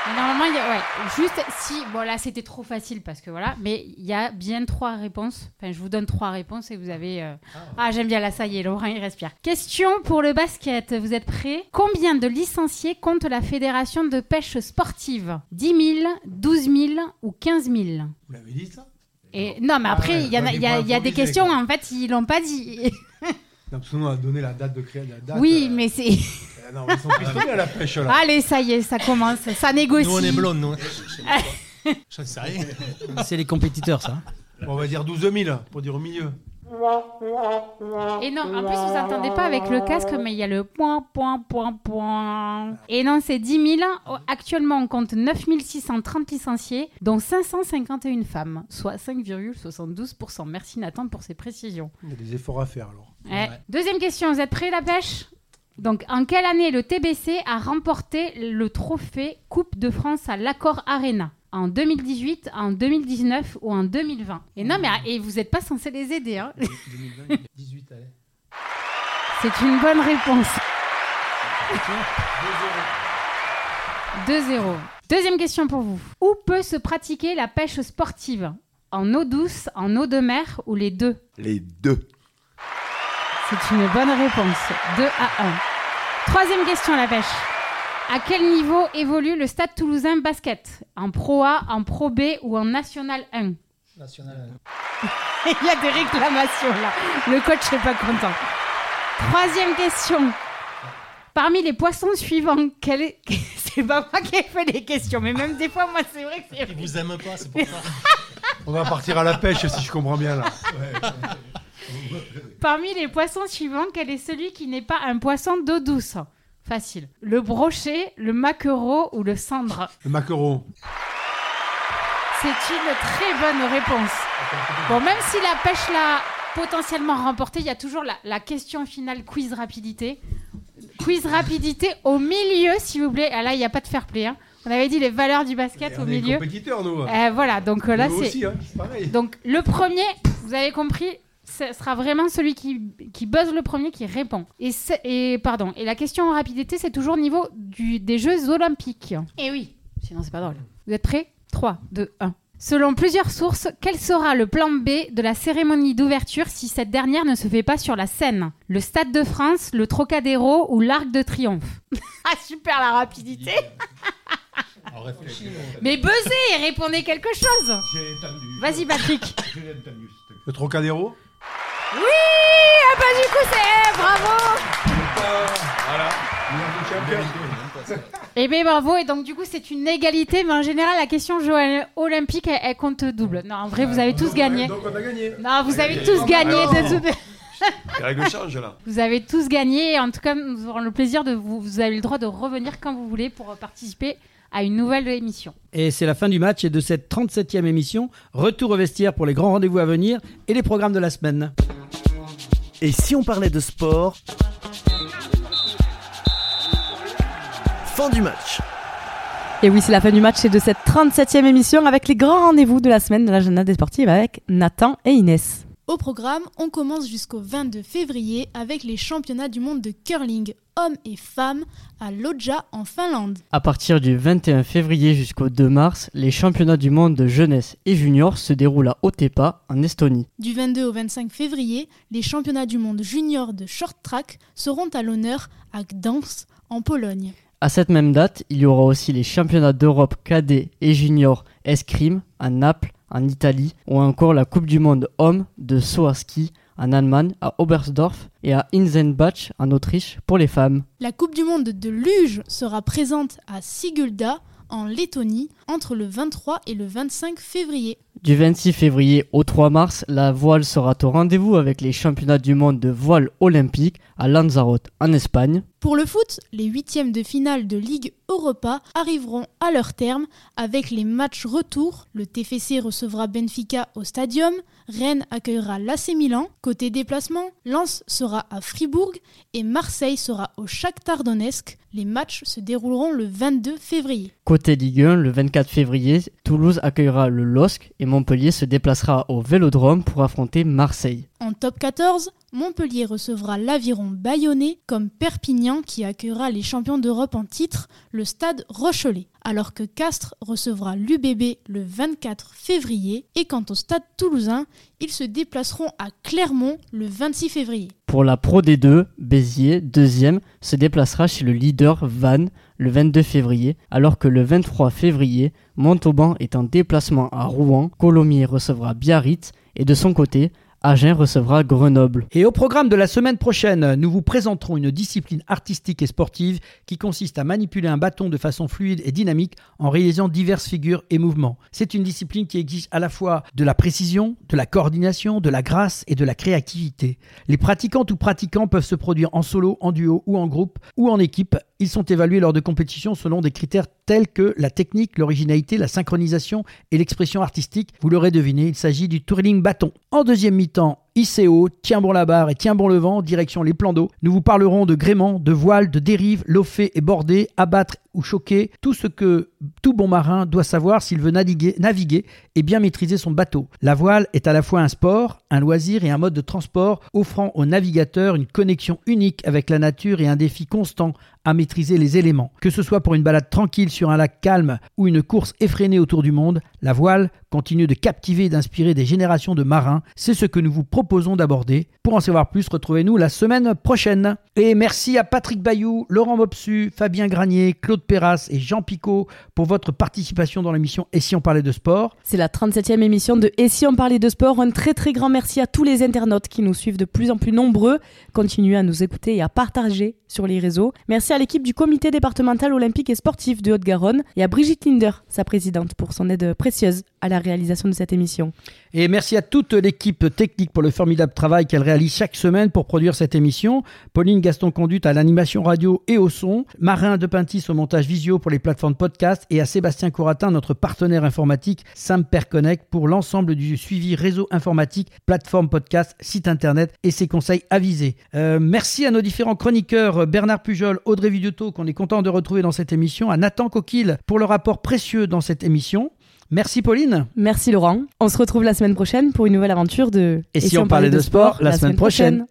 Mais normalement, il y a, juste si... Bon, là, c'était trop facile parce que voilà. Mais il y a bien 3 réponses. Enfin, je vous donne 3 réponses et vous avez... j'aime bien là, ça y est, Laurent, il respire. Question pour le basket. Vous êtes prêts ? Combien de licenciés compte la Fédération de pêche sportive ? 10 000, 12 000 ou 15 000 ? Vous l'avez dit, ça ? Non, mais après, il y a des questions, en fait, ils l'ont pas dit. Absolument, on a donné la date de création. Oui, mais c'est... Non, ils sont pistolés à la pêche, là. Allez, ça y est, ça commence, ça négocie. Nous, on est blondes, nous. Je sais rien. C'est les compétiteurs, ça. Bon, on va dire 12 000, pour dire au milieu. Et non, en plus, vous n'entendez pas avec le casque, mais il y a le point, point, point, point. Et non, c'est 10 000. Actuellement, on compte 9 630 licenciés, dont 551 femmes, soit 5,72%. Merci Nathan pour ces précisions. Il y a des efforts à faire alors. Ouais. Deuxième question, vous êtes prêts, la pêche ? Donc, en quelle année le TBC a remporté le trophée Coupe de France à l'Accor Arena ? En 2018, en 2019 ou en 2020. Et non, mais et vous n'êtes pas censé les aider. Hein. 2020, 18, allez. C'est une bonne réponse. 2-0. Deuxième question pour vous. Où peut se pratiquer la pêche sportive ? En eau douce, en eau de mer ou les deux ? Les deux. C'est une bonne réponse. 2-1. Troisième question, la pêche. À quel niveau évolue le Stade Toulousain Basket ? En Pro A, en Pro B ou en National 1 ? National 1. Il y a des réclamations là. Le coach n'est pas content. Troisième question. Parmi les poissons suivants, quel est... C'est pas moi qui ai fait les questions, mais même des fois, moi, c'est vrai que c'est... Il vous aime pas, c'est pour ça. On va partir à la pêche, si je comprends bien là. Ouais. Parmi les poissons suivants, quel est celui qui n'est pas un poisson d'eau douce ? Facile. Le brochet, le maquereau ou le sandre ? Le maquereau. C'est une très bonne réponse. Bon, même si la pêche l'a potentiellement remportée, il y a toujours la question finale quiz rapidité. Quiz rapidité au milieu, s'il vous plaît. Ah, là, il n'y a pas de fair play. Hein. On avait dit les valeurs du basket au milieu. On est compétiteurs, nous. Voilà, donc là, nous c'est... aussi, hein, c'est pareil. Donc, le premier, vous avez compris... Ce sera vraiment celui qui buzz le premier qui répond. Et la question en rapidité, c'est toujours au niveau des Jeux Olympiques. Eh oui, sinon c'est pas drôle. Vous êtes prêts ? 3, 2, 1. Selon plusieurs sources, quel sera le plan B de la cérémonie d'ouverture si cette dernière ne se fait pas sur la scène ? Le Stade de France, le Trocadéro ou l'Arc de Triomphe ? Ah super la rapidité. Mais buzzez et répondez quelque chose. J'ai entendu. Vas-y Patrick. J'ai entendu. Le Trocadéro ? Oui, ah bah du coup c'est bravo. Voilà. Et bien bravo, et donc du coup c'est une égalité, mais en général la question olympique elle compte double. Non, en vrai vous avez tous gagné. Donc on a gagné. Non, vous avez tous gagné. Les règles changent là. Vous avez tous gagné, et en tout cas nous aurons le plaisir de vous avez le droit de revenir quand vous voulez pour participer à une nouvelle émission. Et c'est la fin du match et de cette 37e émission. Retour au vestiaire pour les grands rendez-vous à venir et les programmes de la semaine. Et si on parlait de sport ? Fin du match. Et oui, c'est la fin du match et de cette 37e émission avec les grands rendez-vous de la semaine de l'agenda des sportifs avec Nathan et Inès. Au programme, on commence jusqu'au 22 février avec les championnats du monde de curling, hommes et femmes, à Lodja en Finlande. À partir du 21 février jusqu'au 2 mars, les championnats du monde de jeunesse et juniors se déroulent à Otepää en Estonie. Du 22 au 25 février, les championnats du monde junior de short track seront à l'honneur à Gdańsk en Pologne. À cette même date, il y aura aussi les championnats d'Europe cadets et juniors escrime à Naples en Italie, ou encore la Coupe du Monde Hommes de saut à ski en Allemagne, à Oberstdorf et à Inzenbach en Autriche pour les femmes. La Coupe du Monde de luge sera présente à Sigulda en Lettonie entre le 23 et le 25 février. Du 26 février au 3 mars, la voile sera au rendez-vous avec les championnats du monde de voile olympique à Lanzarote en Espagne. Pour le foot, les 8e de finale de Ligue Europa arriveront à leur terme avec les matchs retour. Le TFC recevra Benfica au Stadium, Rennes accueillera l'AC Milan. Côté déplacement, Lens sera à Fribourg et Marseille sera au Shakhtar Donetsk. Les matchs se dérouleront le 22 février. Côté Ligue 1, le 24 février, Toulouse accueillera le LOSC et Montpellier se déplacera au Vélodrome pour affronter Marseille. En top 14, Montpellier recevra l'Aviron bayonnais comme Perpignan qui accueillera les champions d'Europe en titre, le Stade Rochelais. Alors que Castres recevra l'UBB le 24 février. Et quant au Stade Toulousain, ils se déplaceront à Clermont le 26 février. Pour la Pro D2, Béziers, 2e, se déplacera chez le leader Vannes le 22 février. Alors que le 23 février, Montauban est en déplacement à Rouen. Colomiers recevra Biarritz et de son côté... Agen recevra Grenoble. Et au programme de la semaine prochaine, nous vous présenterons une discipline artistique et sportive qui consiste à manipuler un bâton de façon fluide et dynamique en réalisant diverses figures et mouvements. C'est une discipline qui exige à la fois de la précision, de la coordination, de la grâce et de la créativité. Les pratiquantes ou pratiquants peuvent se produire en solo, en duo ou en groupe ou en équipe. Ils sont évalués lors de compétitions selon des critères tels que la technique, l'originalité, la synchronisation et l'expression artistique. Vous l'aurez deviné, il s'agit du twirling bâton. En deuxième mi-temps, ICO, tiens bon la barre et tiens bon le vent, direction les plans d'eau. Nous vous parlerons de gréement, de voile, de dérive, lofer et border, abattre ou choquer, tout ce que tout bon marin doit savoir s'il veut naviguer et bien maîtriser son bateau. La voile est à la fois un sport, un loisir et un mode de transport offrant aux navigateurs une connexion unique avec la nature et un défi constant à maîtriser les éléments. Que ce soit pour une balade tranquille sur un lac calme ou une course effrénée autour du monde, la voile continue de captiver et d'inspirer des générations de marins. C'est ce que nous vous proposons d'aborder. Pour en savoir plus, retrouvez-nous la semaine prochaine. Et merci à Patrick Bayol, Laurent Mopsus, Fabien Granier, Claude Peyras et Jean Picot pour votre participation dans l'émission « Et si on parlait de sport ». C'est la 37e émission de « Et si on parlait de sport ». Un très très grand merci à tous les internautes qui nous suivent de plus en plus nombreux. Continuez à nous écouter et à partager sur les réseaux. Merci à l'équipe du comité départemental olympique et sportif de Haute-Garonne et à Brigitte Linder, sa présidente, pour son aide précieuse à la réalisation de cette émission. Et merci à toute l'équipe technique pour le formidable travail qu'elle réalise chaque semaine pour produire cette émission. Pauline Gaston-Conduite à l'animation radio et au son, Marin Depintis au montage visio pour les plateformes podcast et à Sébastien Couratin, notre partenaire informatique Samperconnect pour l'ensemble du suivi réseau informatique, plateforme podcast, site internet et ses conseils avisés. Merci à nos différents chroniqueurs Bernard Pujol, Audrey Vidotto qu'on est content de retrouver dans cette émission, à Nathan Coquille pour leur rapport précieux dans cette émission. Merci Pauline. Merci Laurent. On se retrouve la semaine prochaine pour une nouvelle aventure de... Et si on parlait de sport, la semaine prochaine.